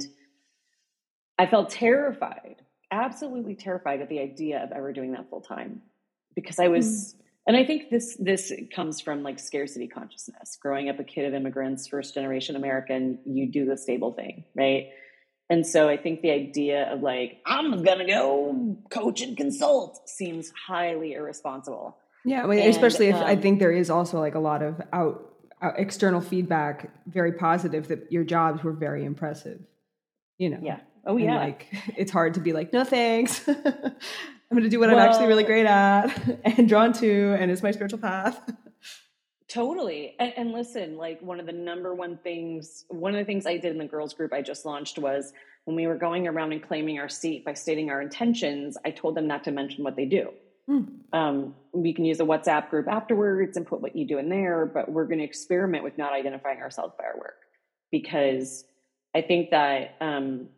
I felt terrified, absolutely terrified at the idea of ever doing that full time, because I was, mm. and I think this, this comes from like scarcity consciousness, growing up a kid of immigrants, first generation American, you do the stable thing, right? And so I think the idea of like, I'm going to go coach and consult seems highly irresponsible. Yeah. I mean, and, especially if um, I think there is also like a lot of out, out external feedback, very positive, that your jobs were very impressive, you know? Yeah. Oh yeah. And like, it's hard to be like, no, thanks. I'm going to do what well, I'm actually really great at and drawn to, and it's my spiritual path. Totally. And, and listen, like one of the number one things, one of the things I did in the girls group I just launched was, when we were going around and claiming our seat by stating our intentions, I told them not to mention what they do. Hmm. Um, we can use a WhatsApp group afterwards and put what you do in there, but we're going to experiment with not identifying ourselves by our work, because I think that, um,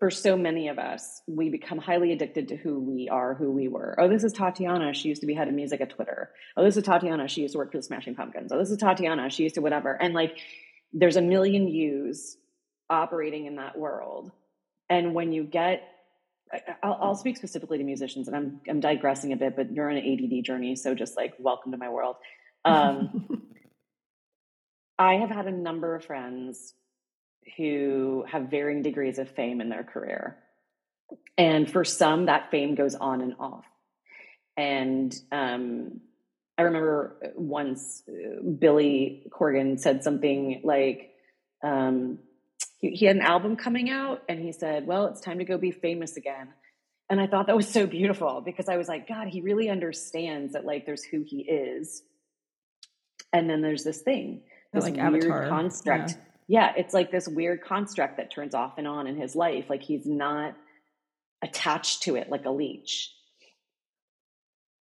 for so many of us, we become highly addicted to who we are, who we were. Oh, this is Tatiana. She used to be head of music at Twitter. Oh, this is Tatiana. She used to work for the Smashing Pumpkins. Oh, this is Tatiana. She used to whatever. And like, there's a million yous operating in that world. And when you get, I'll, I'll speak specifically to musicians, and I'm I'm digressing a bit, but you're on an A D D journey. So just like, welcome to my world. Um, I have had a number of friends who have varying degrees of fame in their career. And for some, that fame goes on and off. And um, I remember once Billy Corgan said something like, um, he, he had an album coming out, and he said, well, it's time to go be famous again. And I thought that was so beautiful, because I was like, God, he really understands that like there's who he is. And then there's this thing, this like weird Avatar construct. Yeah. Yeah, it's like this weird construct that turns off and on in his life. Like he's not attached to it like a leech.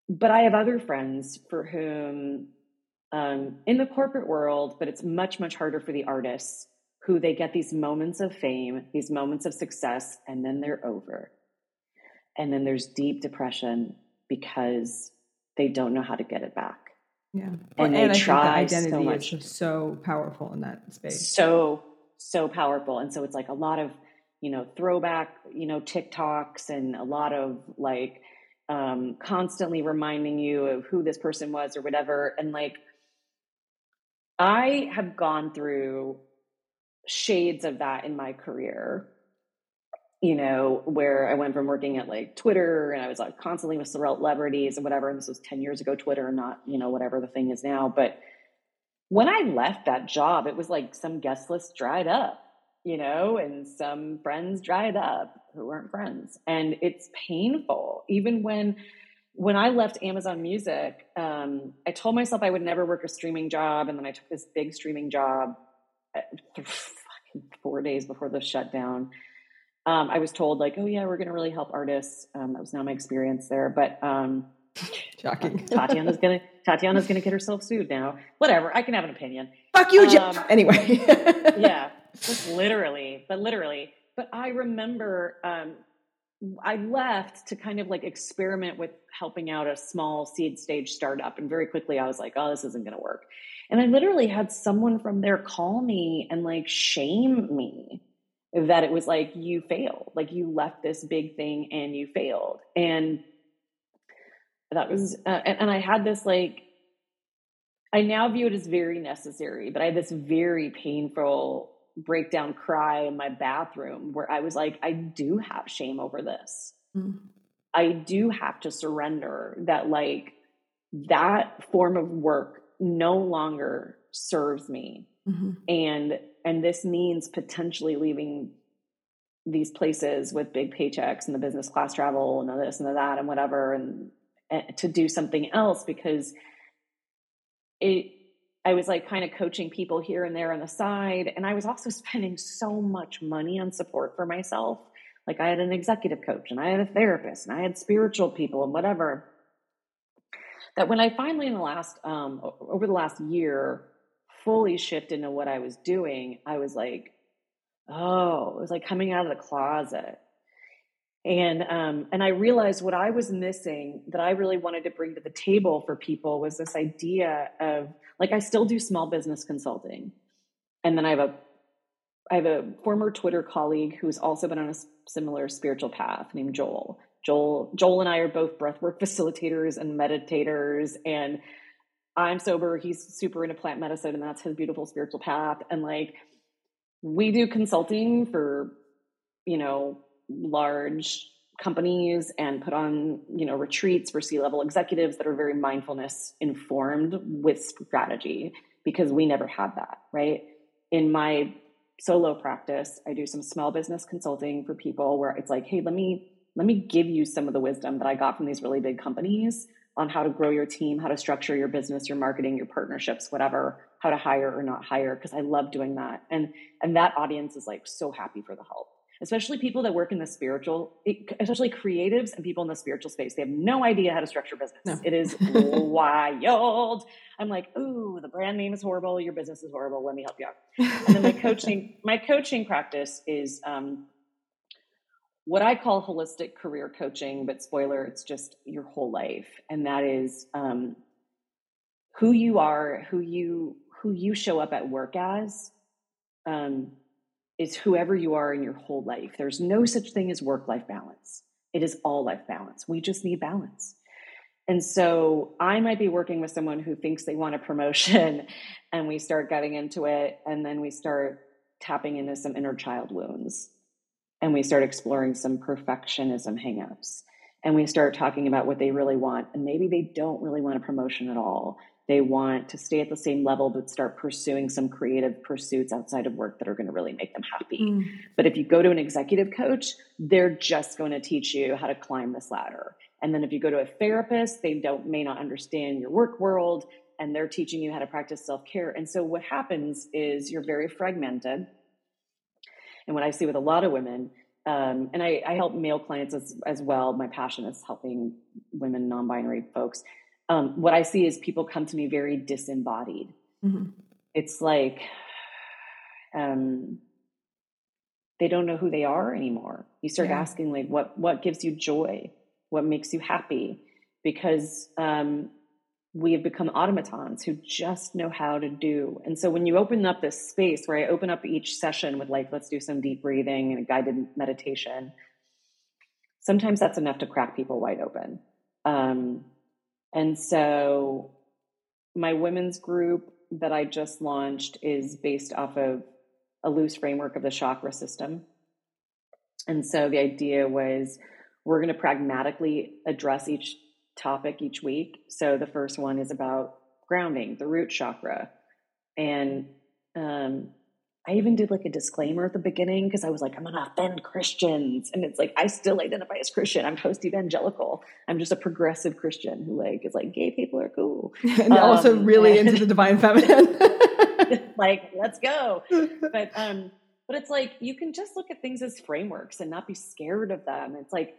But I have other friends for whom um, in the corporate world, but it's much, much harder for the artists, who they get these moments of fame, these moments of success, and then they're over. And then there's deep depression because they don't know how to get it back. Yeah. And, and I try think the identity so is so powerful in that space. So, so powerful. And so it's like a lot of, you know, throwback, you know, TikToks, and a lot of like um, constantly reminding you of who this person was or whatever. And like, I have gone through shades of that in my career, you know, where I went from working at like Twitter, and I was like constantly with celebrities and whatever. And this was ten years ago, Twitter, not, you know, whatever the thing is now. But when I left that job, it was like some guest list dried up, you know, and some friends dried up who weren't friends. And it's painful. Even when, when I left Amazon Music, um, I told myself I would never work a streaming job. And then I took this big streaming job fucking four days before the shutdown. Um, I was told like, oh yeah, we're going to really help artists. Um, that was not my experience there, but, um, shocking. Tatiana's going to, Tatiana's going to get herself sued now, whatever. I can have an opinion. Fuck you, Jim. Um, anyway. Yeah, just literally, but literally, but I remember, um, I left to kind of like experiment with helping out a small seed stage startup. And very quickly I was like, oh, this isn't going to work. And I literally had someone from there call me and like shame me, that it was like, you failed, like you left this big thing and you failed. And that was, uh, and, and I had this, like, I now view it as very necessary, but I had this very painful breakdown cry in my bathroom where I was like, I do have shame over this. Mm-hmm. I do have to surrender that, like, that form of work no longer serves me. Mm-hmm. And, and this means potentially leaving these places with big paychecks and the business class travel and this and that and whatever, and, and to do something else, because it, I was like kind of coaching people here and there on the side. And I was also spending so much money on support for myself. Like, I had an executive coach and I had a therapist and I had spiritual people and whatever, that when I finally in the last, um, over the last year, fully shifted into what I was doing, I was like, oh, it was like coming out of the closet. And, um, and I realized what I was missing that I really wanted to bring to the table for people was this idea of, like, I still do small business consulting. And then I have a, I have a former Twitter colleague who's also been on a similar spiritual path named Joel. Joel, Joel and I are both breathwork facilitators and meditators, and I'm sober. He's super into plant medicine, and that's his beautiful spiritual path. And, like, we do consulting for, you know, large companies and put on, you know, retreats for C-level executives that are very mindfulness informed with strategy, because we never had that, right? In my solo practice, I do some small business consulting for people where it's like, hey, let me, let me give you some of the wisdom that I got from these really big companies on how to grow your team, how to structure your business, your marketing, your partnerships, whatever, how to hire or not hire. 'Cause I love doing that. And, and that audience is, like, so happy for the help, especially people that work in the spiritual, especially creatives and people in the spiritual space. They have no idea how to structure business. No. It is wild. I'm like, ooh, the brand name is horrible. Your business is horrible. Let me help you out. And then my coaching, my coaching practice is, um, what I call holistic career coaching, but spoiler, it's just your whole life. And that is, um, who you are, who you, who you show up at work as, um, is whoever you are in your whole life. There's no such thing as work-life balance. It is all life balance. We just need balance. And so I might be working with someone who thinks they want a promotion, and we start getting into it. And then we start tapping into some inner child wounds. And we start exploring some perfectionism hangups, and we start talking about what they really want. And maybe they don't really want a promotion at all. They want to stay at the same level, but start pursuing some creative pursuits outside of work that are going to really make them happy. Mm. But if you go to an executive coach, they're just going to teach you how to climb this ladder. And then if you go to a therapist, they don't, may not understand your work world, and they're teaching you how to practice self-care. And so what happens is you're very fragmented. And what I see with a lot of women, um, and I, I help male clients as, as well. My passion is helping women, non-binary folks. Um, what I see is people come to me very disembodied. Mm-hmm. It's like, um, they don't know who they are anymore. You start yeah. asking, like, what, what gives you joy? What makes you happy? Because, um, we have become automatons who just know how to do. And so when you open up this space where I open up each session with, like, let's do some deep breathing and a guided meditation, sometimes that's enough to crack people wide open. Um, and so my women's group that I just launched is based off of a loose framework of the chakra system. And so the idea was, we're going to pragmatically address each topic each week. So the first one is about grounding, the root chakra. And um, I even did, like, a disclaimer at the beginning, because I was like, I'm going to offend Christians. And it's like, I still identify as Christian. I'm post-evangelical. I'm just a progressive Christian who, like, is like, gay people are cool. And um, also really and into the divine feminine. Like, let's go. But, um, but it's like, you can just look at things as frameworks and not be scared of them. It's like,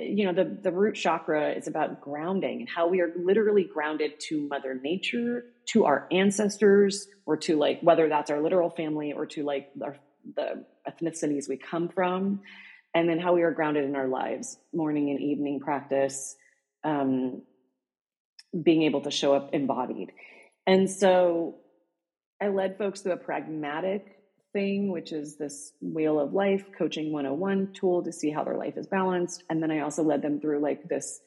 you know, the, the root chakra is about grounding and how we are literally grounded to Mother Nature, to our ancestors, or to, like, whether that's our literal family or to, like, our, the ethnicities we come from. And then how we are grounded in our lives, morning and evening practice, um, being able to show up embodied. And so I led folks through a pragmatic thing, which is this Wheel of Life Coaching one oh one tool to see how their life is balanced. And then I also led them through, like, this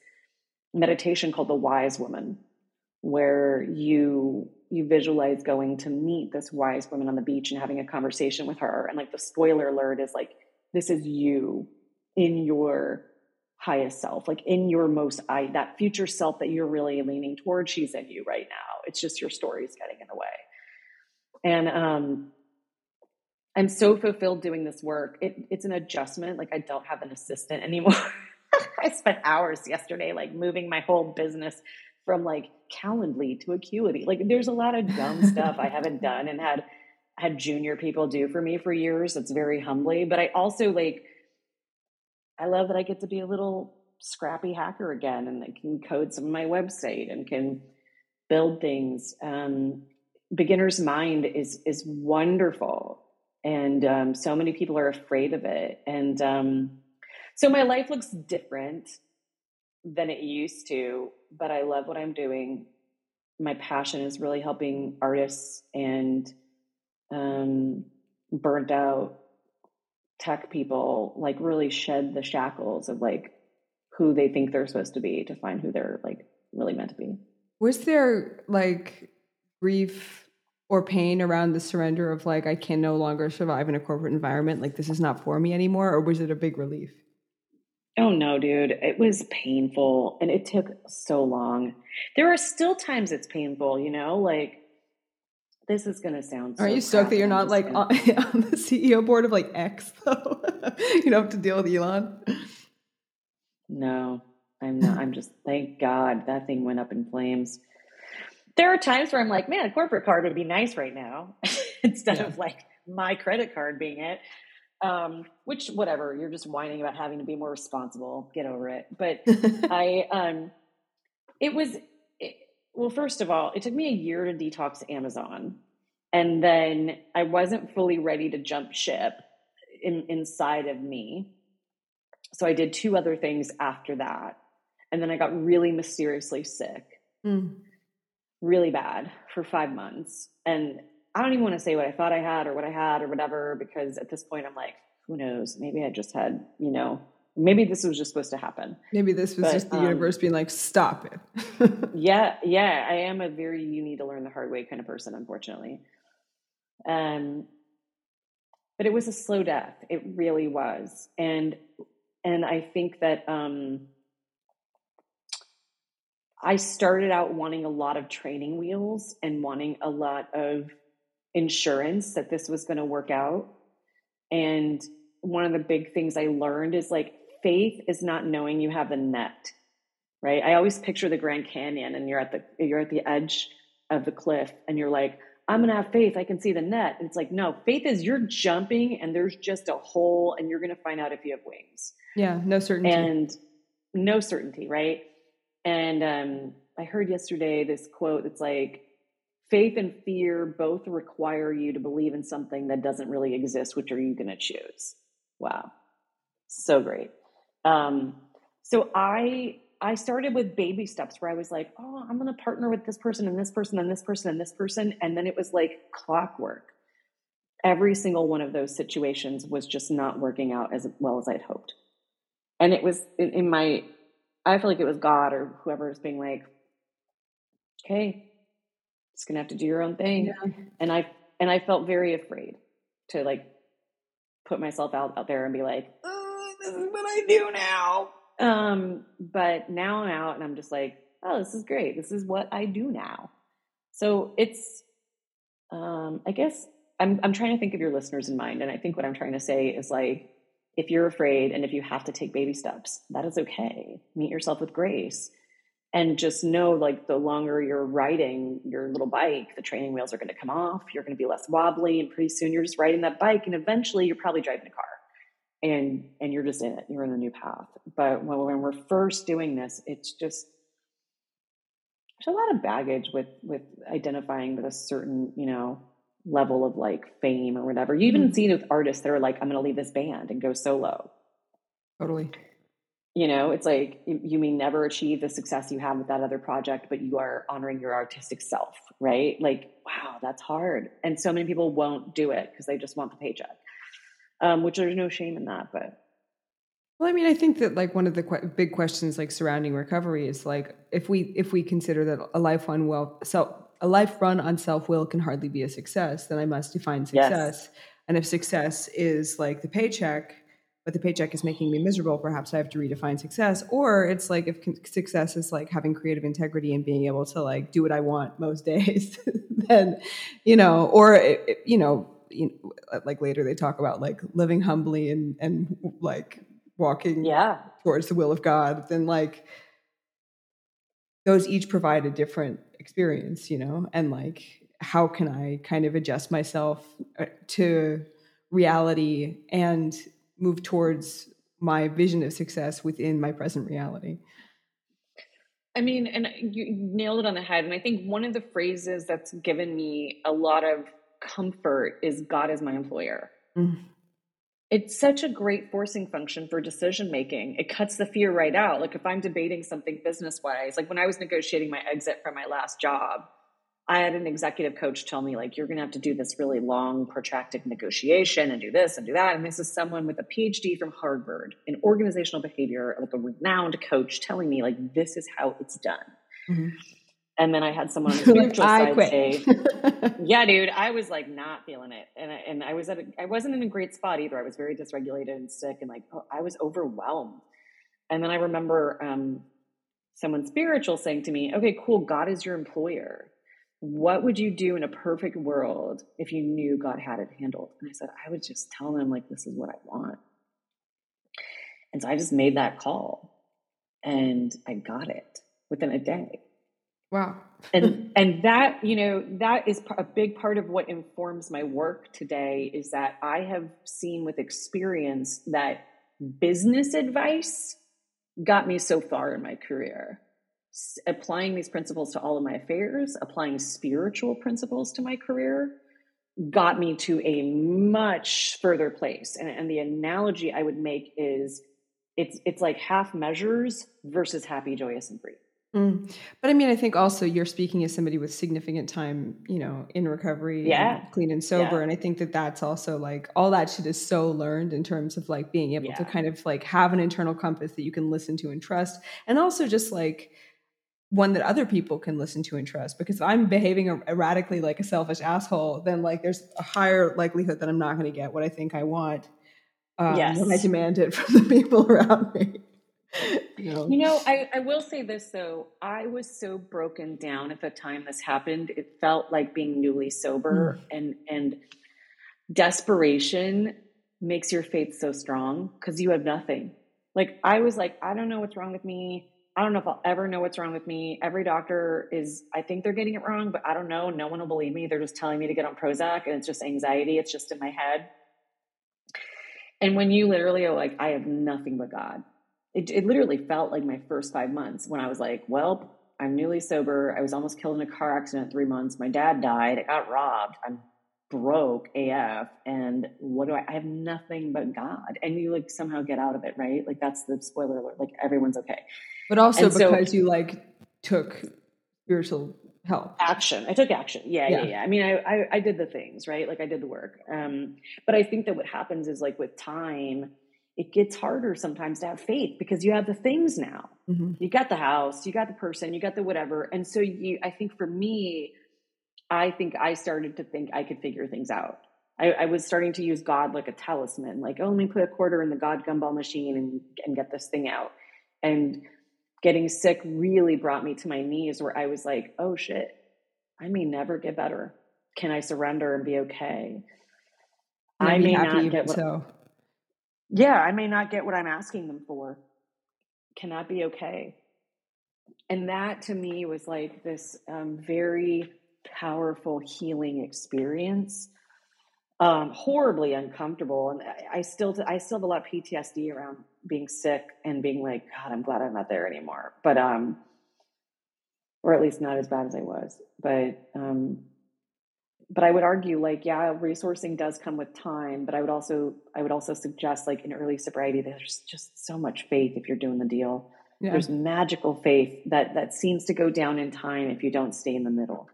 meditation called the Wise Woman, where you you visualize going to meet this wise woman on the beach and having a conversation with her. And like the spoiler alert is like, this is you in your highest self, like in your most, I, that future self that you're really leaning towards, she's in you right now. It's just your story's getting in the way. And, um, I'm so fulfilled doing this work. It, it's an adjustment. Like I don't have an assistant anymore. I spent hours yesterday, like moving my whole business from like Calendly to Acuity. Like there's a lot of dumb stuff I haven't done and had, had junior people do for me for years. It's very humbly, but I also like, I love that I get to be a little scrappy hacker again, and I can code some of my website and can build things. Um, beginner's mind is, is wonderful. And, um, so many people are afraid of it. And, um, so my life looks different than it used to, but I love what I'm doing. My passion is really helping artists and um, burnt out tech people like really shed the shackles of like who they think they're supposed to be to find who they're like really meant to be. Was there like grief or pain around the surrender of like, I can no longer survive in a corporate environment, like this is not for me anymore? Or was it a big relief? Oh no, dude, it was painful and it took so long. There are still times it's painful, you know, like this is going to sound so Are you stoked that you're not like on, on the C E O board of like X though? You don't have to deal with Elon. No, I'm not. I'm just, thank God that thing went up in flames. There are times where I'm like, man, a corporate card would be nice right now instead yeah. of like my credit card being it. Um, which whatever, you're just whining about having to be more responsible, get over it. But I, um, it was, it, well, first of all, it took me a year to detox Amazon. And then I wasn't fully ready to jump ship in, inside of me. So I did two other things after that. And then I got really mysteriously sick, mm. really bad for five months. And I don't even want to say what I thought I had or what I had or whatever, because at this point I'm like, who knows? Maybe I just had, you know, maybe this was just supposed to happen. Maybe this was but, just the um, universe being like, stop it. yeah. Yeah. I am a very, you need to learn the hard way kind of person, unfortunately. Um, but it was a slow death. It really was. And, and I think that, um, I started out wanting a lot of training wheels and wanting a lot of insurance that this was going to work out. And one of the big things I learned is like, faith is not knowing you have the net, right? I always picture the Grand Canyon and you're at the, you're at the edge of the cliff and you're like, I'm going to have faith. I can see the net. And it's like, no, faith is you're jumping and there's just a hole and you're going to find out if you have wings. Yeah. No certainty. And no certainty. Right. And, um, I heard yesterday this quote that's like, faith and fear both require you to believe in something that doesn't really exist. Which are you going to choose? Wow. So great. Um, so I, I started with baby steps where I was like, oh, I'm going to partner with this person and this person and this person and this person. And then it was like clockwork. Every single one of those situations was just not working out as well as I'd hoped. And it was in, in my, I feel like it was God or whoever was being like, okay, it's going to have to do your own thing. Yeah. And I, and I felt very afraid to like put myself out, out there and be like, oh, this is what I do now. Um, but now I'm out and I'm just like, oh, this is great. This is what I do now. So it's, um, I guess I'm, I'm trying to think of your listeners in mind. And I think what I'm trying to say is like, if you're afraid and if you have to take baby steps, that is okay. Meet yourself with grace. And just know, like, the longer you're riding your little bike, the training wheels are going to come off. You're going to be less wobbly. And pretty soon you're just riding that bike. And eventually you're probably driving a car. And and you're just in it. You're in the new path. But when, when we're first doing this, it's just, there's a lot of baggage with, with identifying with a certain, you know, level of, like, fame or whatever. You even mm-hmm. see it with artists that are like, I'm going to leave this band and go solo. Totally. You know, it's like you may never achieve the success you have with that other project, but you are honoring your artistic self, right? Like, wow, that's hard. And so many people won't do it because they just want the paycheck, um, which there's no shame in that. But well, I mean, I think that like one of the qu- big questions like surrounding recovery is like if we if we consider that a lifelong well self a life run on self-will can hardly be a success, then I must define success. Yes. And if success is like the paycheck, but the paycheck is making me miserable, perhaps I have to redefine success. Or it's like, if success is like having creative integrity and being able to like do what I want most days, then, you know, or, it, it, you know, you know, like later they talk about like living humbly and, and like walking yeah. towards the will of God, then like those each provide a different experience, you know, and like, how can I kind of adjust myself to reality and move towards my vision of success within my present reality. I mean, and you nailed it on the head. And I think one of the phrases that's given me a lot of comfort is God is my employer. Mm. It's such a great forcing function for decision-making. It cuts the fear right out. Like if I'm debating something business-wise, like when I was negotiating my exit from my last job, I had an executive coach tell me, like, you're going to have to do this really long, protracted negotiation and do this and do that. And this is someone with a P H D from Harvard, an organizational behavior, like a renowned coach, telling me, like, this is how it's done. Mm-hmm. And then I had someone on the spiritual side quit. say, yeah, dude, I was, like, not feeling it. And I, and I, was at a, I wasn't in a great spot either. I was very dysregulated and sick and, like, oh, I was overwhelmed. And then I remember um, someone spiritual saying to me, okay, cool, God is your employer. What would you do in a perfect world if you knew God had it handled? And I said, I would just tell them, like, this is what I want. And so I just made that call and I got it within a day. Wow. and, and that, you know, that is a big part of what informs my work today, is that I have seen with experience that business advice got me so far in my career. Applying these principles to all of my affairs, applying spiritual principles to my career, got me to a much further place. And, and the analogy I would make is it's it's like half measures versus happy, joyous, and free. Mm. But I mean, I think also you're speaking as somebody with significant time, you know, in recovery, yeah. and clean and sober. Yeah. And I think that that's also like, all that shit is so learned in terms of like being able yeah. to kind of like have an internal compass that you can listen to and trust. And also just like, one that other people can listen to and trust, because if I'm behaving erratically like a selfish asshole, then like there's a higher likelihood that I'm not going to get what I think I want um, yes. when I demand it from the people around me. You know, you know I, I will say this though. I was so broken down at the time this happened. It felt like being newly sober mm. and, and desperation makes your faith so strong because you have nothing. Like I was like, I don't know what's wrong with me. I don't know if I'll ever know what's wrong with me. Every doctor is, I think they're getting it wrong, but I don't know. No one will believe me. They're just telling me to get on Prozac and it's just anxiety. It's just in my head. And when you literally are like, I have nothing but God, it, it literally felt like my first five months when I was like, well, I'm newly sober. I was almost killed in a car accident three months. My dad died. I got robbed. I'm broke A F. And what do I, I have nothing but God. And you like somehow get out of it. Right? Like that's the spoiler alert. Like everyone's okay. But also and because so, you like took spiritual help. Action. I took action. Yeah, yeah, yeah. yeah. I mean, I, I, I did the things, right? Like I did the work. Um, but I think that what happens is like with time, it gets harder sometimes to have faith because you have the things now. Mm-hmm. You got the house, you got the person, you got the whatever. And so you, I think for me, I think I started to think I could figure things out. I, I was starting to use God like a talisman, like, oh, let me put a quarter in the God gumball machine and, and get this thing out. And getting sick really brought me to my knees where I was like, oh shit, I may never get better. Can I surrender and be okay? And I may not get what, so. yeah, I may not get what I'm asking them for. Can that be okay? And that to me was like this um, very powerful healing experience. Um, horribly uncomfortable. And I, I still, I still have a lot of P T S D around being sick and being like, God, I'm glad I'm not there anymore. But, um, or at least not as bad as I was, but, um, but I would argue like, yeah, resourcing does come with time, but I would also, I would also suggest like in early sobriety, there's just so much faith. If you're doing the deal, yeah. there's magical faith that, that seems to go down in time if you don't stay in the middle.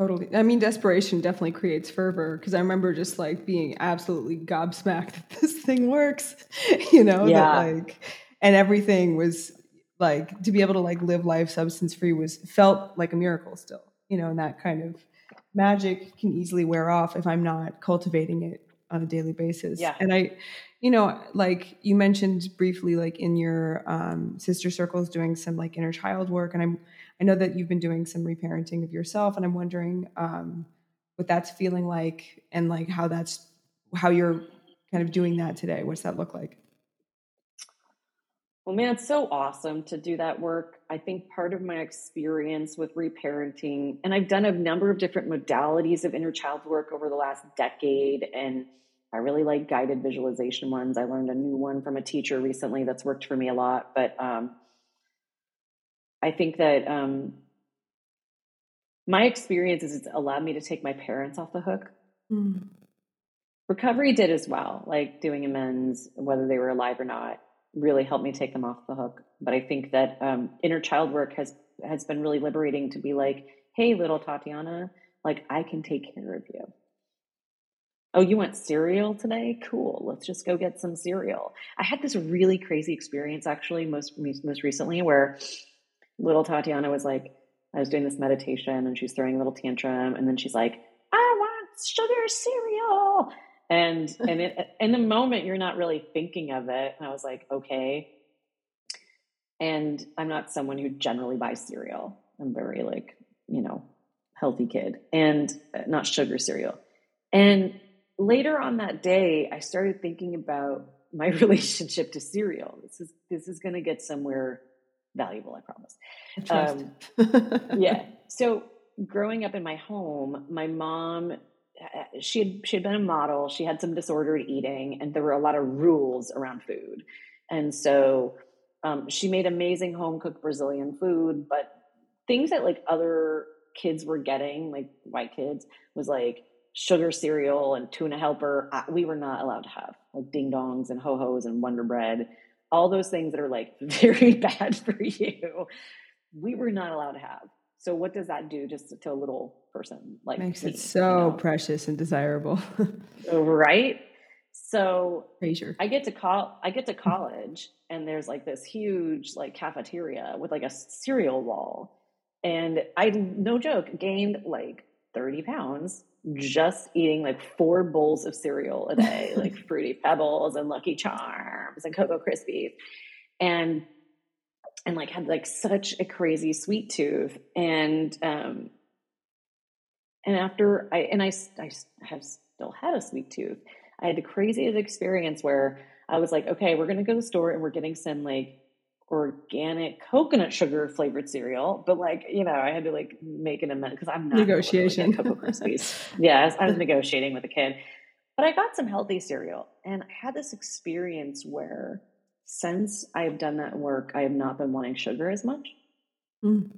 Totally. I mean, desperation definitely creates fervor, because I remember just like being absolutely gobsmacked that this thing works, you know, yeah. that like, and everything was like, to be able to like live life substance free was felt like a miracle still. you know, and that kind of magic can easily wear off if I'm not cultivating it on a daily basis. Yeah. And I, you know, like you mentioned briefly, like in your um, sister circles doing some like inner child work. And I'm, I know that you've been doing some reparenting of yourself, and I'm wondering um, what that's feeling like, and like how that's, how you're kind of doing that today. What's that look like? Well, man, it's so awesome to do that work. I think part of my experience with reparenting, and I've done a number of different modalities of inner child work over the last decade, and I really like guided visualization ones. I learned a new one from a teacher recently that's worked for me a lot, but um, I think that um, my experience is it's allowed me to take my parents off the hook. Mm. Recovery did as well, like doing amends, whether they were alive or not, really helped me take them off the hook. But I think that um, inner child work has, has been really liberating to be like, hey, little Tatiana, like I can take care of you. Oh, you want cereal today? Cool. Let's just go get some cereal. I had this really crazy experience actually most, most recently where little Tatiana was like, I was doing this meditation and she's throwing a little tantrum. And then she's like, I want sugar cereal. And, and it, in the moment you're not really thinking of it. And I was like, okay. And I'm not someone who generally buys cereal. I'm very like, you know, healthy kid, and not sugar cereal. And later on that day, I started thinking about my relationship to cereal. This is, this is going to get somewhere valuable. I promise. I trust. Um, yeah. So growing up in my home, my mom, she had, she had been a model. She had some disordered eating, and there were a lot of rules around food. And so um, she made amazing home cooked Brazilian food, but things that like other kids were getting, like white kids, was like sugar cereal and tuna helper. I, we were not allowed to have like ding dongs and ho-hos and Wonder Bread, all those things that are like very bad for you. We were not allowed to have. So what does that do just to, to a little person? Like makes me, it so you know? Precious and desirable. Right. So Fraser. I get to call, I get to college, and there's like this huge like cafeteria with like a cereal wall. And I, no joke, gained like thirty pounds just eating like four bowls of cereal a day, like Fruity Pebbles and Lucky Charms and Cocoa Krispies. And And like had like such a crazy sweet tooth. And, um, and after I, and I, I have still had a sweet tooth. I had the craziest experience where I was like, okay, we're going to go to the store and we're getting some like organic coconut sugar flavored cereal. But like, you know, I had to like make an amendment because I'm not negotiation. Cocoa Krispies. Yes. I was negotiating with a kid, but I got some healthy cereal, and I had this experience where since I've done that work, I have not been wanting sugar as much. Mm.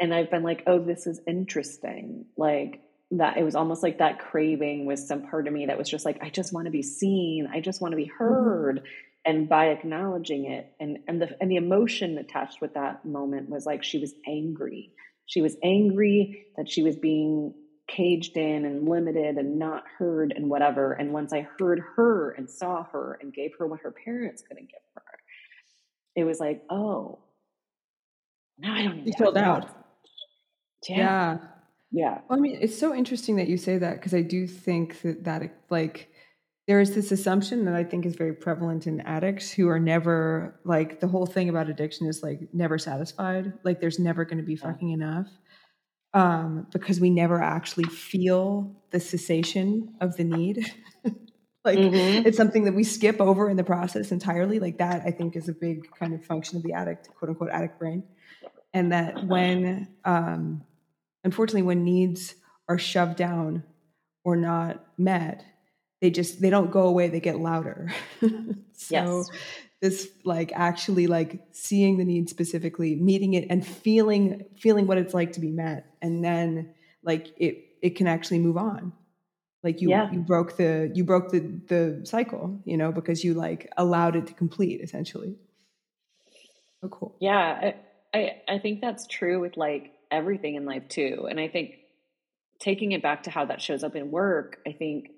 And I've been like, oh, this is interesting. Like that, it was almost like that craving was some part of me that was just like, I just want to be seen. I just want to be heard. Mm. And by acknowledging it and, and the, and the emotion attached with that moment was like, she was angry. She was angry that she was being caged in and limited and not heard and whatever. And once I heard her and saw her and gave her what her parents couldn't give her, it was like, oh, now I don't need to filled out. Yeah. Yeah. Yeah. Well, I mean, it's so interesting that you say that, because I do think that that like, there is this assumption that I think is very prevalent in addicts who are never like, the whole thing about addiction is like never satisfied. Like there's never going to be fucking enough. Um, because we never actually feel the cessation of the need. Like mm-hmm. It's something that we skip over in the process entirely. Like that, I think, is a big kind of function of the addict, quote unquote, addict brain. And that when, um, unfortunately, when needs are shoved down or not met, they just, they don't go away. They get louder. So yes. This like actually like seeing the need specifically, meeting it, and feeling, feeling what it's like to be met. And then like it, it can actually move on. Like you, yeah. you broke the, you broke the, the cycle, you know, because you like allowed it to complete essentially. So cool. Yeah. I, I, I think that's true with like everything in life too. And I think taking it back to how that shows up in work, I think,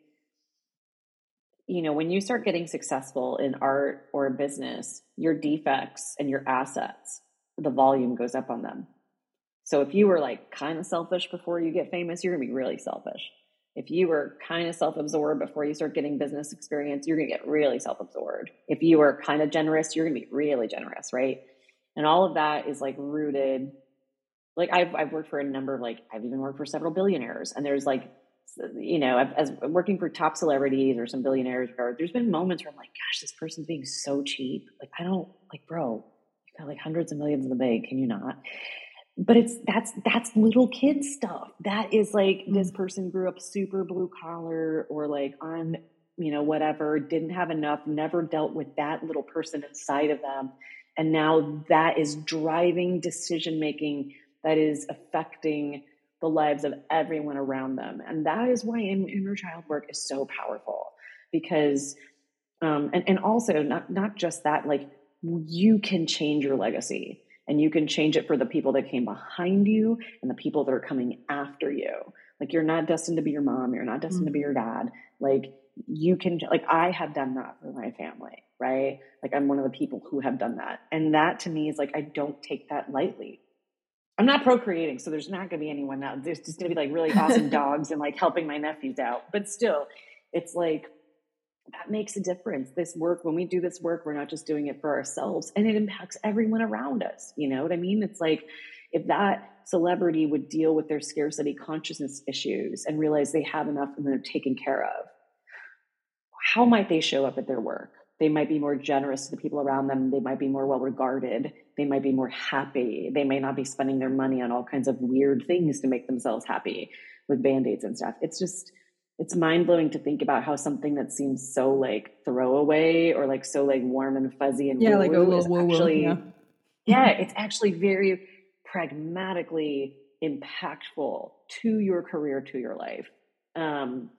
you know, when you start getting successful in art or business, your defects and your assets, the volume goes up on them. So if you were like kind of selfish before you get famous, you're going to be really selfish. If you were kind of self-absorbed before you start getting business experience, you're going to get really self-absorbed. If you were kind of generous, you're going to be really generous, right? And all of that is like rooted. Like I've I've worked for a number of like I've even worked for several billionaires, and there's like, you know, I've, as working for top celebrities or some billionaires, or there's been moments where I'm like, gosh, this person's being so cheap. Like I don't like, bro, you've got like hundreds of millions in the bank. Can you not? But it's, that's, that's little kid stuff. That is like, this person grew up super blue collar or like on, you know, whatever, didn't have enough, never dealt with that little person inside of them. And now that is driving decision-making that is affecting the lives of everyone around them. And that is why inner child work is so powerful, because, um, and, and also not, not just that, like you can change your legacy. And you can change it for the people that came behind you and the people that are coming after you. Like you're not destined to be your mom. You're not destined mm-hmm. to be your dad. Like you can, like I have done that for my family, right? Like I'm one of the people who have done that. And that to me is like, I don't take that lightly. I'm not procreating. So there's not going to be anyone now. There's just going to be like really awesome dogs and like helping my nephews out. But still, it's like, that makes a difference. This work, when we do this work, we're not just doing it for ourselves, and it impacts everyone around us. You know what I mean? It's like if that celebrity would deal with their scarcity consciousness issues and realize they have enough and they're taken care of, how might they show up at their work? They might be more generous to the people around them. They might be more well-regarded. They might be more happy. They may not be spending their money on all kinds of weird things to make themselves happy with Band-Aids and stuff. It's just... it's mind-blowing to think about how something that seems so like throwaway or like so like warm and fuzzy and yeah, woo-woo like a little, is woo-woo, actually, yeah. yeah, it's actually very pragmatically impactful to your career, to your life. Um,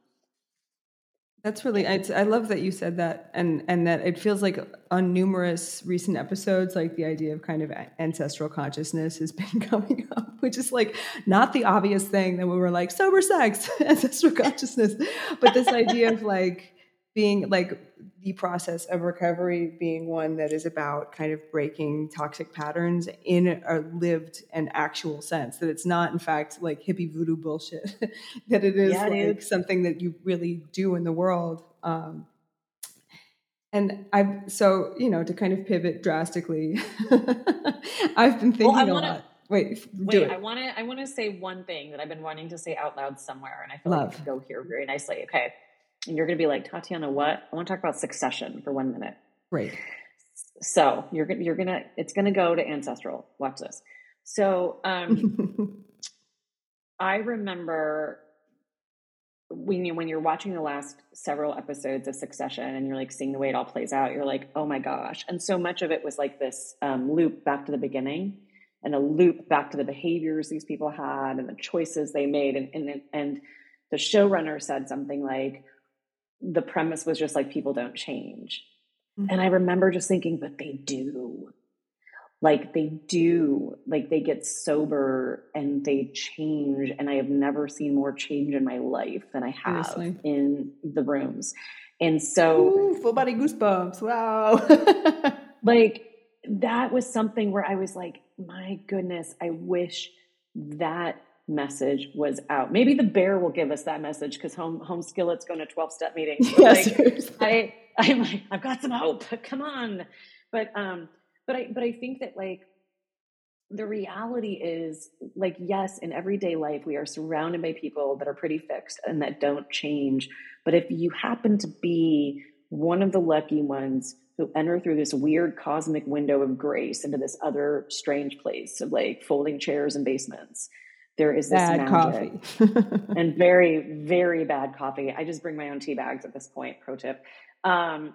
That's really, I, I love that you said that, and and that it feels like on numerous recent episodes, like the idea of kind of ancestral consciousness has been coming up, which is like not the obvious thing that we were like sober sex, ancestral consciousness, but this idea of like being like the process of recovery being one that is about kind of breaking toxic patterns in a lived and actual sense, that it's not in fact like hippie voodoo bullshit, that it is yeah, like dude. something that you really do in the world. Um, and I've, so, you know, to kind of pivot drastically, I've been thinking well, I wanna, a lot. Wait, wait, do it. I want to, I want to say one thing that I've been wanting to say out loud somewhere. And I feel Love. like I could go here very nicely. Okay. And you're going to be like, Tatiana, what? I want to talk about Succession for one minute. Right. So you're going to, you're going to, it's going to go to ancestral. Watch this. So um, I remember when, you, when you're watching the last several episodes of Succession and you're like seeing the way it all plays out, you're like, oh my gosh. And so much of it was like this um, loop back to the beginning and a loop back to the behaviors these people had and the choices they made. And, and, and the showrunner said something like, the premise was just like, people don't change. Mm-hmm. And I remember just thinking, but they do. Like they do, like they get sober and they change. And I have never seen more change in my life than I have Honestly. in the rooms. And so Ooh, full body goosebumps. Wow. Like that was something where I was like, my goodness, I wish that message was out. Maybe the Bear will give us that message because home home skillet's going to twelve-step meetings. Yes, like, I I'm like, I've got some hope. Come on. But um but I but I think that like the reality is like yes, in everyday life we are surrounded by people that are pretty fixed and that don't change. But if you happen to be one of the lucky ones who enter through this weird cosmic window of grace into this other strange place of like folding chairs and basements, there is this bad magic coffee. And very, very bad coffee. I just bring my own tea bags at this point. Pro tip. Um,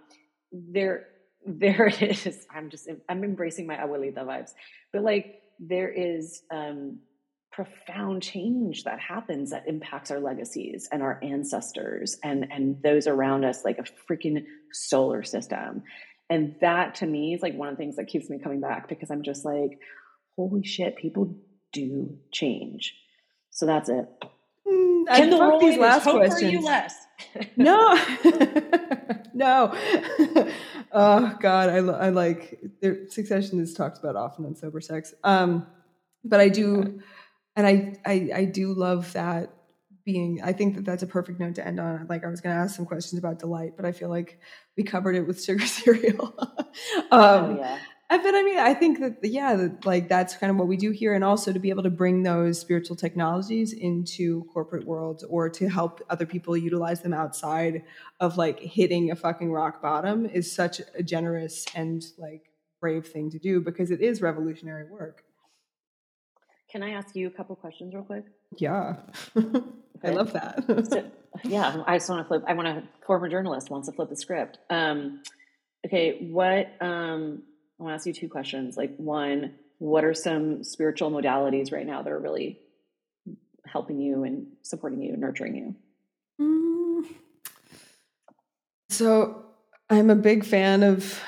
there, there it is. I'm just, I'm embracing my abuelita vibes, but like there is um, profound change that happens that impacts our legacies and our ancestors and, and those around us, like a freaking solar system. And that to me is like one of the things that keeps me coming back, because I'm just like, holy shit, people do change. So that's it. Mm, I fucked these last questions. You less. No. No. Oh God. I, I like, there, Succession is talked about often on Sober Sex. Um, but I do, And I, I, I do love that being, I think that that's a perfect note to end on. Like, I was going to ask some questions about delight, but I feel like we covered it with sugar cereal. um, oh, yeah. But I mean, I think that, yeah, that, like that's kind of what we do here. And also to be able to bring those spiritual technologies into corporate worlds, or to help other people utilize them outside of like hitting a fucking rock bottom, is such a generous and like brave thing to do, because it is revolutionary work. Can I ask you a couple questions real quick? Yeah. I love that. so, yeah. I just want to flip. I want to, former journalist wants to flip the script. Um, okay. What, um, I want to ask you two questions. Like, one, what are some spiritual modalities right now that are really helping you and supporting you and nurturing you? Mm. So I'm a big fan of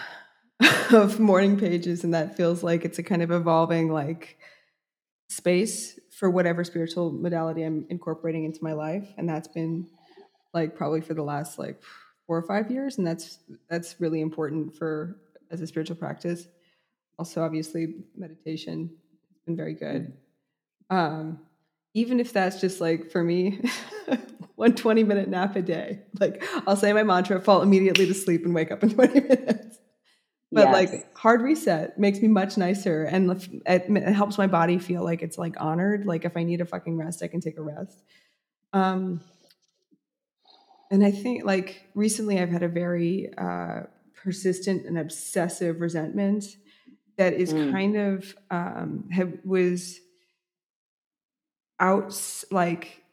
of morning pages, and that feels like it's a kind of evolving like space for whatever spiritual modality I'm incorporating into my life. And that's been like probably for the last like four or five years. And that's that's really important for as a spiritual practice. Also, obviously, meditation has been very good. Um, even if that's just like, for me, one twenty minute nap a day. Like, I'll say my mantra, fall immediately to sleep and wake up in twenty minutes. But yes. Like, hard reset makes me much nicer, and it helps my body feel like it's like honored. Like, if I need a fucking rest, I can take a rest. Um, and I think like recently I've had a very, uh, persistent and obsessive resentment that is mm. kind of um, have, was out like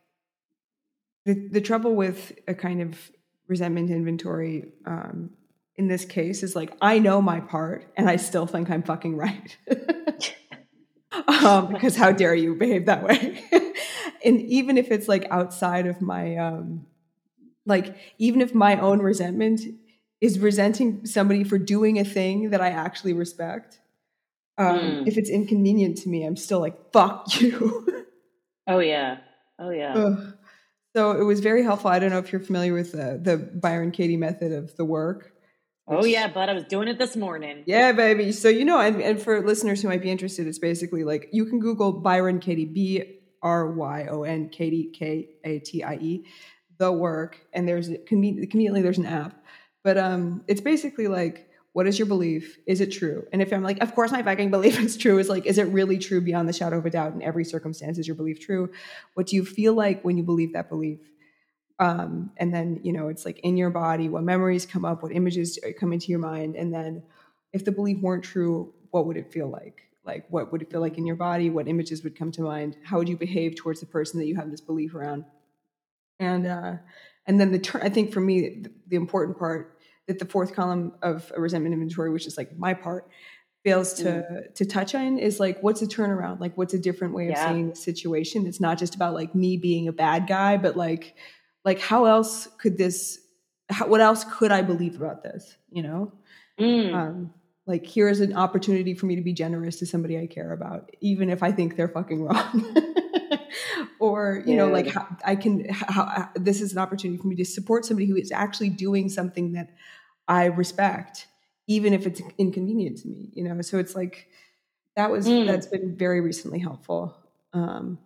the, the trouble with a kind of resentment inventory um, in this case is like, I know my part and I still think I'm fucking right. um, because how dare you behave that way? And even if it's like outside of my um, like, even if my own resentment is resenting somebody for doing a thing that I actually respect. Um, mm. If it's inconvenient to me, I'm still like, fuck you. Oh, yeah. Oh, yeah. Ugh. So it was very helpful. I don't know if you're familiar with the, the Byron Katie method of the work. Which, oh, yeah, but I was doing it this morning. Yeah, baby. So, you know, and, and for listeners who might be interested, it's basically like you can Google Byron Katie, B R Y O N, Katie, K A T I E, the work. And there's conveniently there's an app. But um, it's basically like, what is your belief? Is it true? And if I'm like, of course my fucking belief is true, is like, is it really true beyond the shadow of a doubt? In every circumstance, is your belief true? What do you feel like when you believe that belief? Um, and then, you know, it's like in your body, what memories come up, what images come into your mind? And then if the belief weren't true, what would it feel like? Like, what would it feel like in your body? What images would come to mind? How would you behave towards the person that you have this belief around? And uh, and then the ter- I think for me, the, the important part, that the fourth column of a resentment inventory, which is like my part, fails to mm. to touch on, is like, what's a turnaround? Like, what's a different way of yeah. seeing the situation? It's not just about like me being a bad guy, but like, like how else could this, how, what else could I believe about this? You know, mm. um, like here is an opportunity for me to be generous to somebody I care about, even if I think they're fucking wrong. Or, you know, yeah. like how I can, how, this is an opportunity for me to support somebody who is actually doing something that I respect, even if it's inconvenient to me, you know? So it's like, that was, mm. that's been very recently helpful. Um,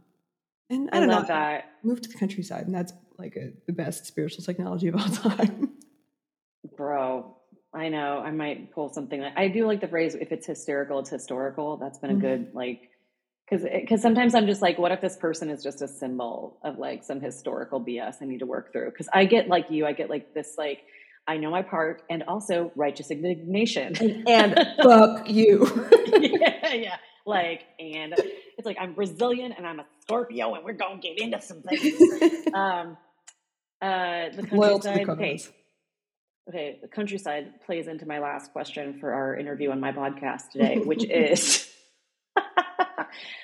and I, I don't love know, that. I moved to the countryside, and that's like a, the best spiritual technology of all time. Bro, I know. I might pull something. Like, I do like the phrase, if it's hysterical, it's historical. That's been a mm-hmm. good, like, Cause, cause sometimes I'm just like, what if this person is just a symbol of like some historical B S I need to work through? Cause I get like you, I get like this, like, I know my part, and also righteous indignation and, and fuck you. yeah, yeah. Like, and it's like, I'm Brazilian and I'm a Scorpio and we're going to get into some things. um, uh, the countryside. Okay. okay. The countryside plays into my last question for our interview on my podcast today, which is,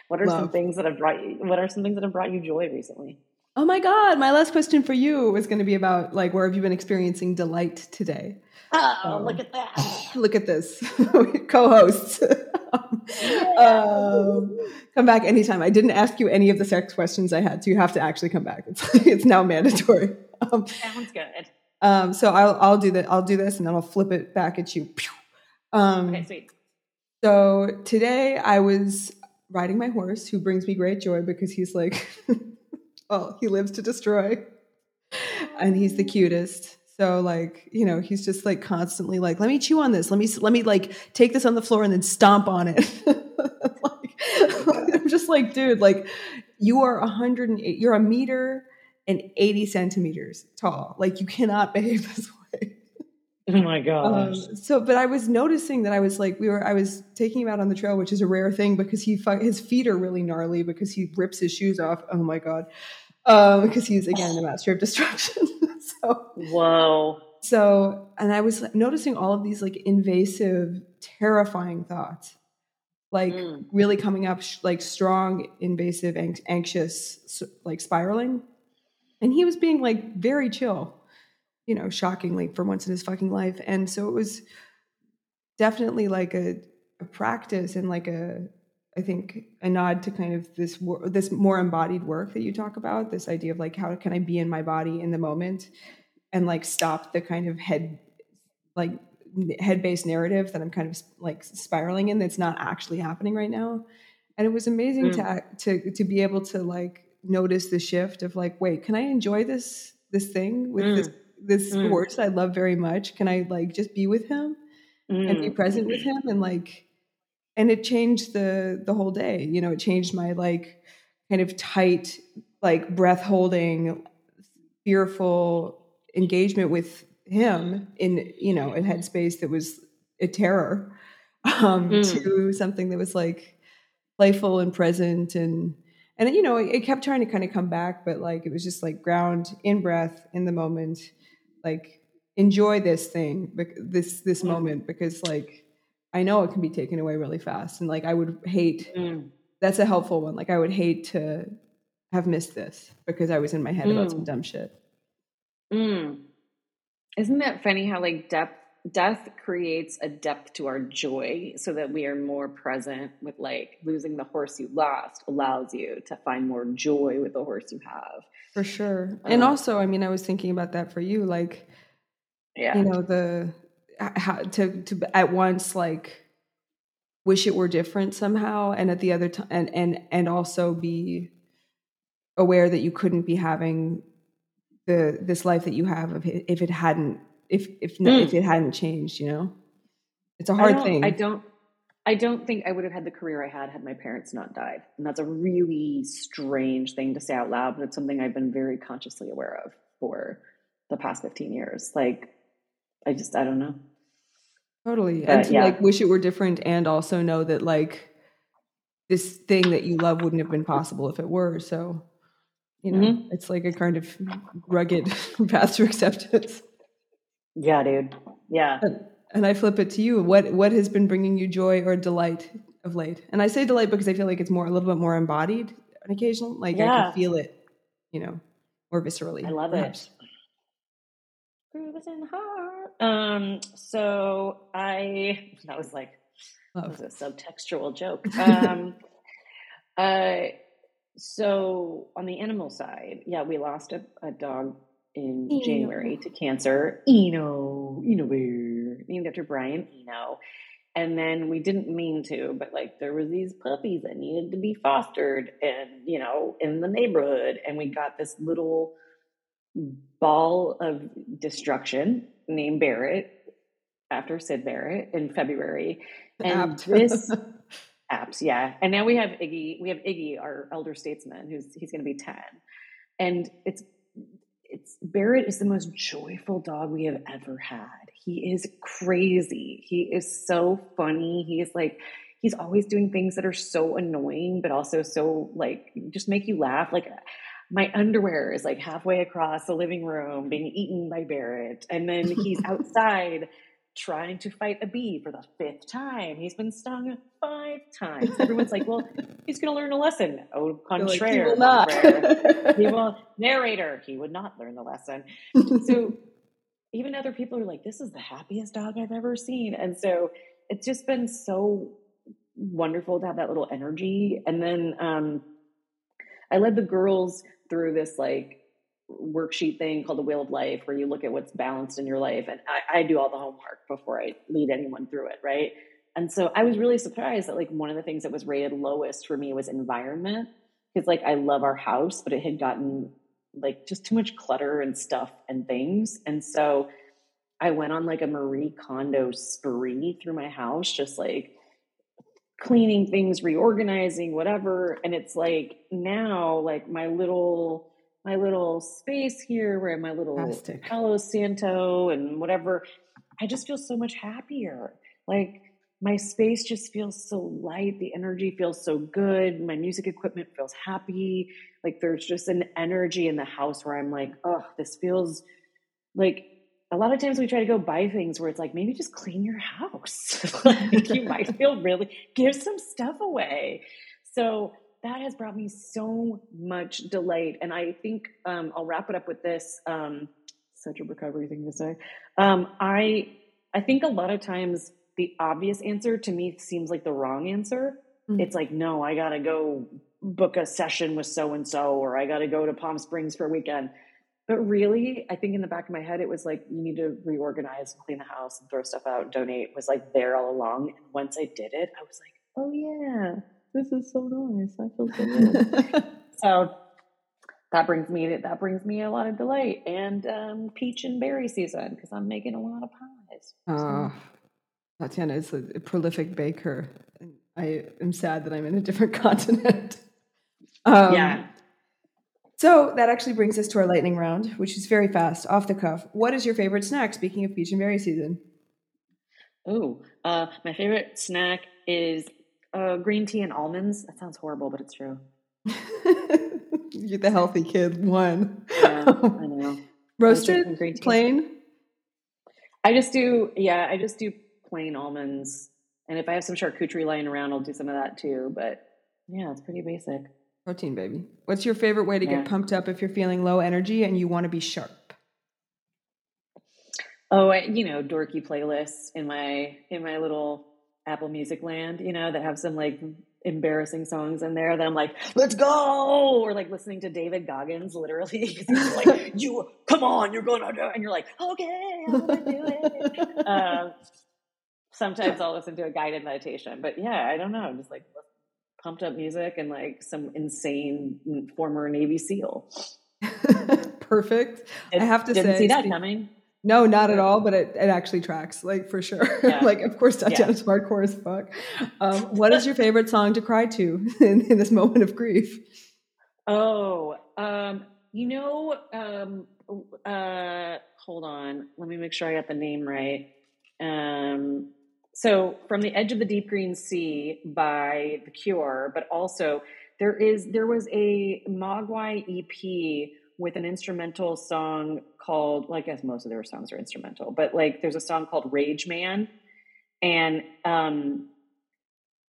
What are Love. some things that have brought you, what are some things that have brought you joy recently? Oh my God. My last question for you was going to be about like, where have you been experiencing delight today? Oh, um, look at that. Look at this. Co-hosts. um, come back anytime. I didn't ask you any of the sex questions I had, so you have to actually come back. It's, it's now mandatory. Um, Sounds good. Um, so I'll, I'll do that. I'll do this and then I'll flip it back at you. Um, okay, sweet. So today I was riding my horse, who brings me great joy because he's like, well, he lives to destroy and he's the cutest. So like, you know, he's just like constantly like, let me chew on this. Let me, let me like take this on the floor and then stomp on it. like, I'm just like, dude, like you are one hundred eight, you're a meter and eighty centimeters tall. Like you cannot behave this way. Oh my gosh. Um, so, but I was noticing that I was like, we were, I was taking him out on the trail, which is a rare thing because he, his feet are really gnarly because he rips his shoes off. Oh my God. Um, because he's again, the master of destruction. so, wow. So, and I was noticing all of these like invasive, terrifying thoughts, like mm. really coming up, sh- like strong, invasive, ang- anxious, like spiraling. And he was being like very chill, you know, shockingly for once in his fucking life. And so it was definitely like a, a practice and like a, I think a nod to kind of this, this more embodied work that you talk about, this idea of like, how can I be in my body in the moment and like stop the kind of head, like head-based narrative that I'm kind of like spiraling in that's not actually happening right now. And it was amazing mm. to, to, to be able to like notice the shift of like, wait, can I enjoy this, this thing with mm. this, this mm. horse I love very much? Can I like just be with him mm. and be present with him? And like, and it changed the the whole day, you know, it changed my like kind of tight, like breath holding, fearful engagement with him in, you know, a headspace that was a terror um, mm. to something that was like playful and present. And, and, you know, it, it kept trying to kind of come back, but like, it was just like ground in breath in the moment, like enjoy this thing, this, this mm. moment, because like, I know it can be taken away really fast. And like, I would hate, mm. that's a helpful one. Like I would hate to have missed this because I was in my head mm. about some dumb shit. Mm. Isn't that funny how like depth, death creates a depth to our joy so that we are more present with like losing the horse you lost allows you to find more joy with the horse you have. For sure. Um, and also, I mean, I was thinking about that for you, like, yeah. you know, the, How to, to at once like wish it were different somehow, and at the other time, and and and also be aware that you couldn't be having the this life that you have if it, if it hadn't if if mm. if it hadn't changed. You know, it's a hard I thing. I don't. I don't think I would have had the career I had had my parents not died, and that's a really strange thing to say out loud, but it's something I've been very consciously aware of for the past fifteen years. Like. I just, I don't know. Totally. But, and to yeah. like wish it were different and also know that like this thing that you love wouldn't have been possible if it were. So, you know, mm-hmm. it's like a kind of rugged path to acceptance. Yeah, dude. Yeah. And, and I flip it to you. What, what has been bringing you joy or delight of late? And I say delight because I feel like it's more, a little bit more embodied on occasion. Like yeah. I can feel it, you know, more viscerally. I love perhaps. it. Groove in the heart. Um, so I, that was like, that was a subtextual joke. Um, uh, so on the animal side, yeah, we lost a, a dog in Eno. January to cancer. Eno, Eno Bear, named after Brian Eno. And then we didn't mean to, but like there were these puppies that needed to be fostered and, you know, in the neighborhood. And we got this little ball of destruction named Barrett after Sid Barrett in February. And Apt. this apps, yeah. And now we have Iggy, we have Iggy, our elder statesman, who's he's gonna be ten. And it's it's Barrett is the most joyful dog we have ever had. He is crazy. He is so funny. He is like he's always doing things that are so annoying, but also so like just make you laugh. Like my underwear is like halfway across the living room being eaten by Barrett. And then he's outside trying to fight a bee for the fifth time. He's been stung five times. Everyone's like, well, he's going to learn a lesson. Au contraire. Like, he will not. He will, narrator, he would not learn the lesson. So even other people are like, this is the happiest dog I've ever seen. And so it's just been so wonderful to have that little energy. And then, um, I led the girls through this like worksheet thing called the Wheel of Life, where you look at what's balanced in your life. And I, I do all the homework before I lead anyone through it. Right. And so I was really surprised that like one of the things that was rated lowest for me was environment, because like I love our house, but it had gotten like just too much clutter and stuff and things. And so I went on like a Marie Kondo spree through my house, just like cleaning things, reorganizing, whatever. And it's like now like my little my little space here where my little Fantastic. Palo Santo and whatever, I just feel so much happier. Like my space just feels so light. The energy feels so good. My music equipment feels happy. Like there's just an energy in the house where I'm like, oh, this feels like, a lot of times we try to go buy things where it's like, maybe just clean your house. Like you might feel really, give some stuff away. So that has brought me so much delight. And I think um, I'll wrap it up with this. Um, such a recovery thing to say. Um, I, I think a lot of times, the obvious answer to me seems like the wrong answer. Mm-hmm. It's like, no, I got to go book a session with so-and-so, or I got to go to Palm Springs for a weekend. But really, I think in the back of my head, it was like, you need to reorganize and clean the house and throw stuff out and donate, was like there all along. And once I did it, I was like, oh yeah, this is so nice. I feel so good. So that brings me, to, that brings me a lot of delight, and um, peach and berry season, because I'm making a lot of pies. Oh. So, Tatiana is a prolific baker. I am sad that I'm in a different continent. Um, yeah. So that actually brings us to our lightning round, which is very fast, off the cuff. What is your favorite snack, speaking of peach and berry season? Oh, uh, my favorite snack is uh, green tea and almonds. That sounds horrible, but it's true. You're the healthy kid, one. Yeah, I know. Roasted, green tea. Plain? I just do, yeah, I just do plain almonds, and if I have some charcuterie lying around, I'll do some of that too. But yeah, it's pretty basic. Protein, baby. What's your favorite way to yeah. get pumped up if you're feeling low energy and you want to be sharp? Oh, I, you know, dorky playlists in my in my little Apple Music land, you know, that have some like embarrassing songs in there that I'm like, let's go, or like listening to David Goggins, literally, because he's like, you come on, you're gonna do it, and you're like, okay, I'm gonna do it. Um, Sometimes I'll listen to a guided meditation, but yeah, I don't know. I'm just like pumped up music and like some insane former Navy SEAL. Perfect. It, I have to didn't say. Didn't see that coming. No, not at all, but it, it actually tracks, like for sure. Yeah. Like, of course, Tatiana's yeah. hardcore as fuck. Um, what is your favorite song to cry to in, in this moment of grief? Oh, um, you know, um, uh, hold on. Let me make sure I got the name right. Um, So From the Edge of the Deep Green Sea by The Cure, but also there is there was a Mogwai E P with an instrumental song called, well, I guess most of their songs are instrumental, but like there's a song called Rage Man, and um,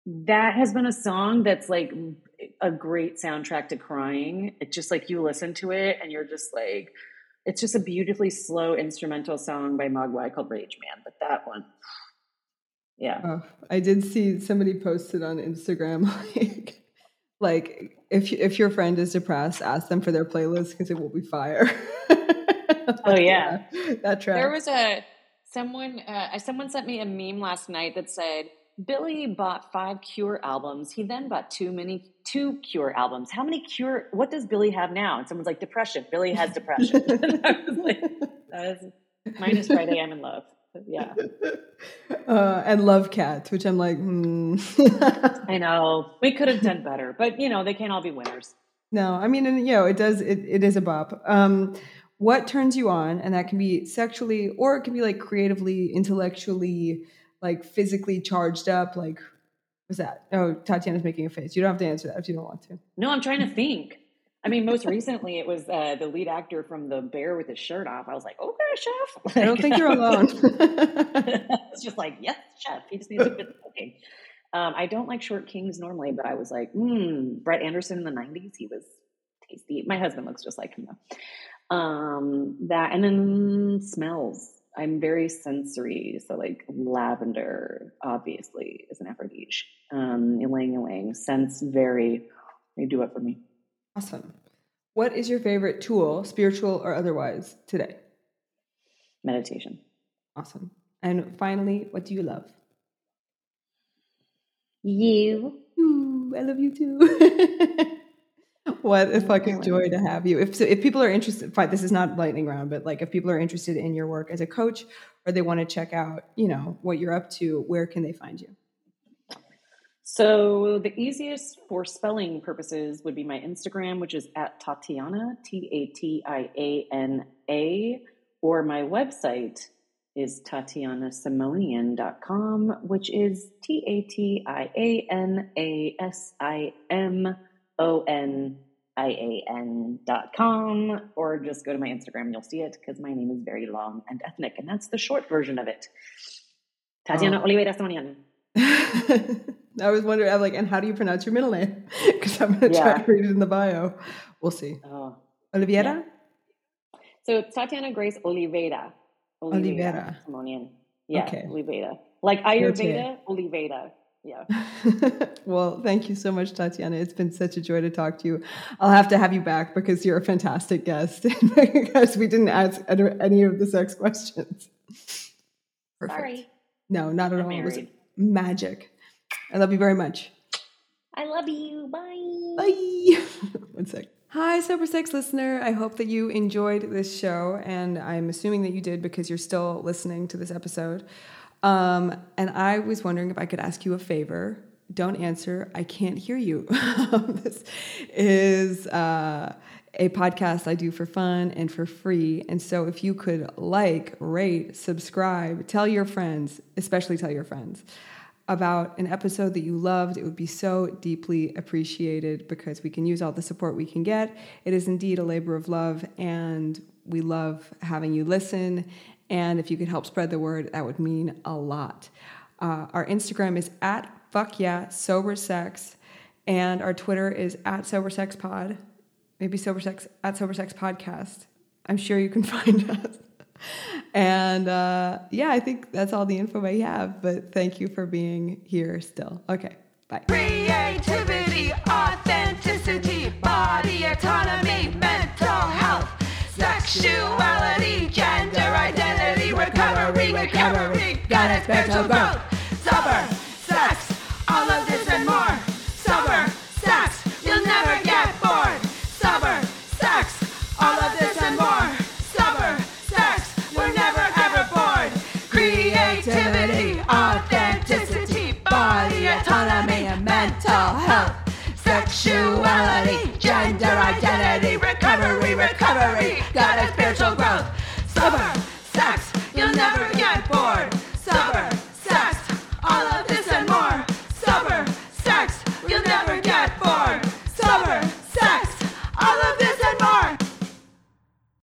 that has been a song that's like a great soundtrack to crying. It's just like you listen to it and you're just like, it's just a beautifully slow instrumental song by Mogwai called Rage Man. But that one, yeah. Oh, I did see somebody posted on Instagram, like, like if if your friend is depressed, ask them for their playlist because it will be fire. Oh yeah. Yeah, that track. There was a someone uh, someone sent me a meme last night that said, Billy bought five Cure albums. He then bought too many, two Cure albums. How many Cure, what does Billy have now? And someone's like, depression. Billy has depression. And I was like, that is, mine is Friday, I'm in Love. Yeah. Uh, and Love Cats, which I'm like, hmm. I know. We could have done better. But, you know, they can't all be winners. No, I mean, and, you know, it does, it, it is a bop. Um, what turns you on? And that can be sexually, or it can be like creatively, intellectually, like physically charged up, like what's that? Oh, Tatiana's making a face. You don't have to answer that if you don't want to. No, I'm trying to think. I mean, most recently it was uh, the lead actor from The Bear with his shirt off. I was like, okay, chef. Like, I don't think you're alone. It's just like, yes, chef. He just needs to quit smoking. Um, I don't like short kings normally, but I was like, mm, Brett Anderson in the nineties. He was tasty. My husband looks just like him though. Um, that, and then smells. I'm very sensory, so like lavender, obviously, is an aphrodisiac. Um, ylang ylang, scents very, they do it for me. Awesome. What is your favorite tool, spiritual or otherwise, today? Meditation. Awesome. And finally, what do you love? you. Ooh, I love you too. What a fucking joy to have you. If so, if people are interested, this is not lightning round, but like if people are interested in your work as a coach or they want to check out, you know, what you're up to, where can they find you? So the easiest for spelling purposes would be my Instagram, which is at Tatiana, T A T I A N A, or my website is tatiana simonian dot com, which is T A T I A N A S I M O N I A N dot com, or just go to my Instagram and you'll see it because my name is very long and ethnic, and that's the short version of it. Tatiana oh. Oliveira Simonian. I was wondering, I'm like, and how do you pronounce your middle name? Because I'm going to yeah. try to read it in the bio. We'll see. Oh. Oliveira? Yeah. So it's Tatiana Grace Oliveira. Oliveira. Oliveira. Simonian. Yeah, okay. Oliveira. Like Ayurveda, Oliveira. Yeah. Well, thank you so much, Tatiana. It's been such a joy to talk to you. I'll have to have you back because you're a fantastic guest. Because we didn't ask any of the sex questions. Perfect. Sorry. No, not at I'm all. Married. It was magic. I love you very much. I love you. Bye. Bye. One sec. Hi, Sober Sex listener. I hope that you enjoyed this show, and I'm assuming that you did because you're still listening to this episode. Um, and I was wondering if I could ask you a favor. Don't answer. I can't hear you. This is uh, a podcast I do for fun and for free. And so if you could like, rate, subscribe, tell your friends, especially tell your friends, about an episode that you loved, it would be so deeply appreciated because we can use all the support we can get. It is indeed a labor of love, and we love having you listen. And if you could help spread the word, that would mean a lot. Uh, our Instagram is at fuck yeah, sober sex, and our Twitter is at sober sex pod, maybe sober sex at sober sex podcast. I'm sure you can find us. And uh, yeah, I think that's all the info I have, but thank you for being here still. Okay, bye. Creativity, authenticity, body autonomy, mental health, sexuality, gender identity, recovery, recovery, got it, spiritual growth, sober, sex, all of this and more. Sober, sex, you'll never get bored. Sober, sex, all of this and more. Sober, sex, we're never ever bored. Creativity, authenticity, body autonomy, mental health, sexuality, gender identity, recovery,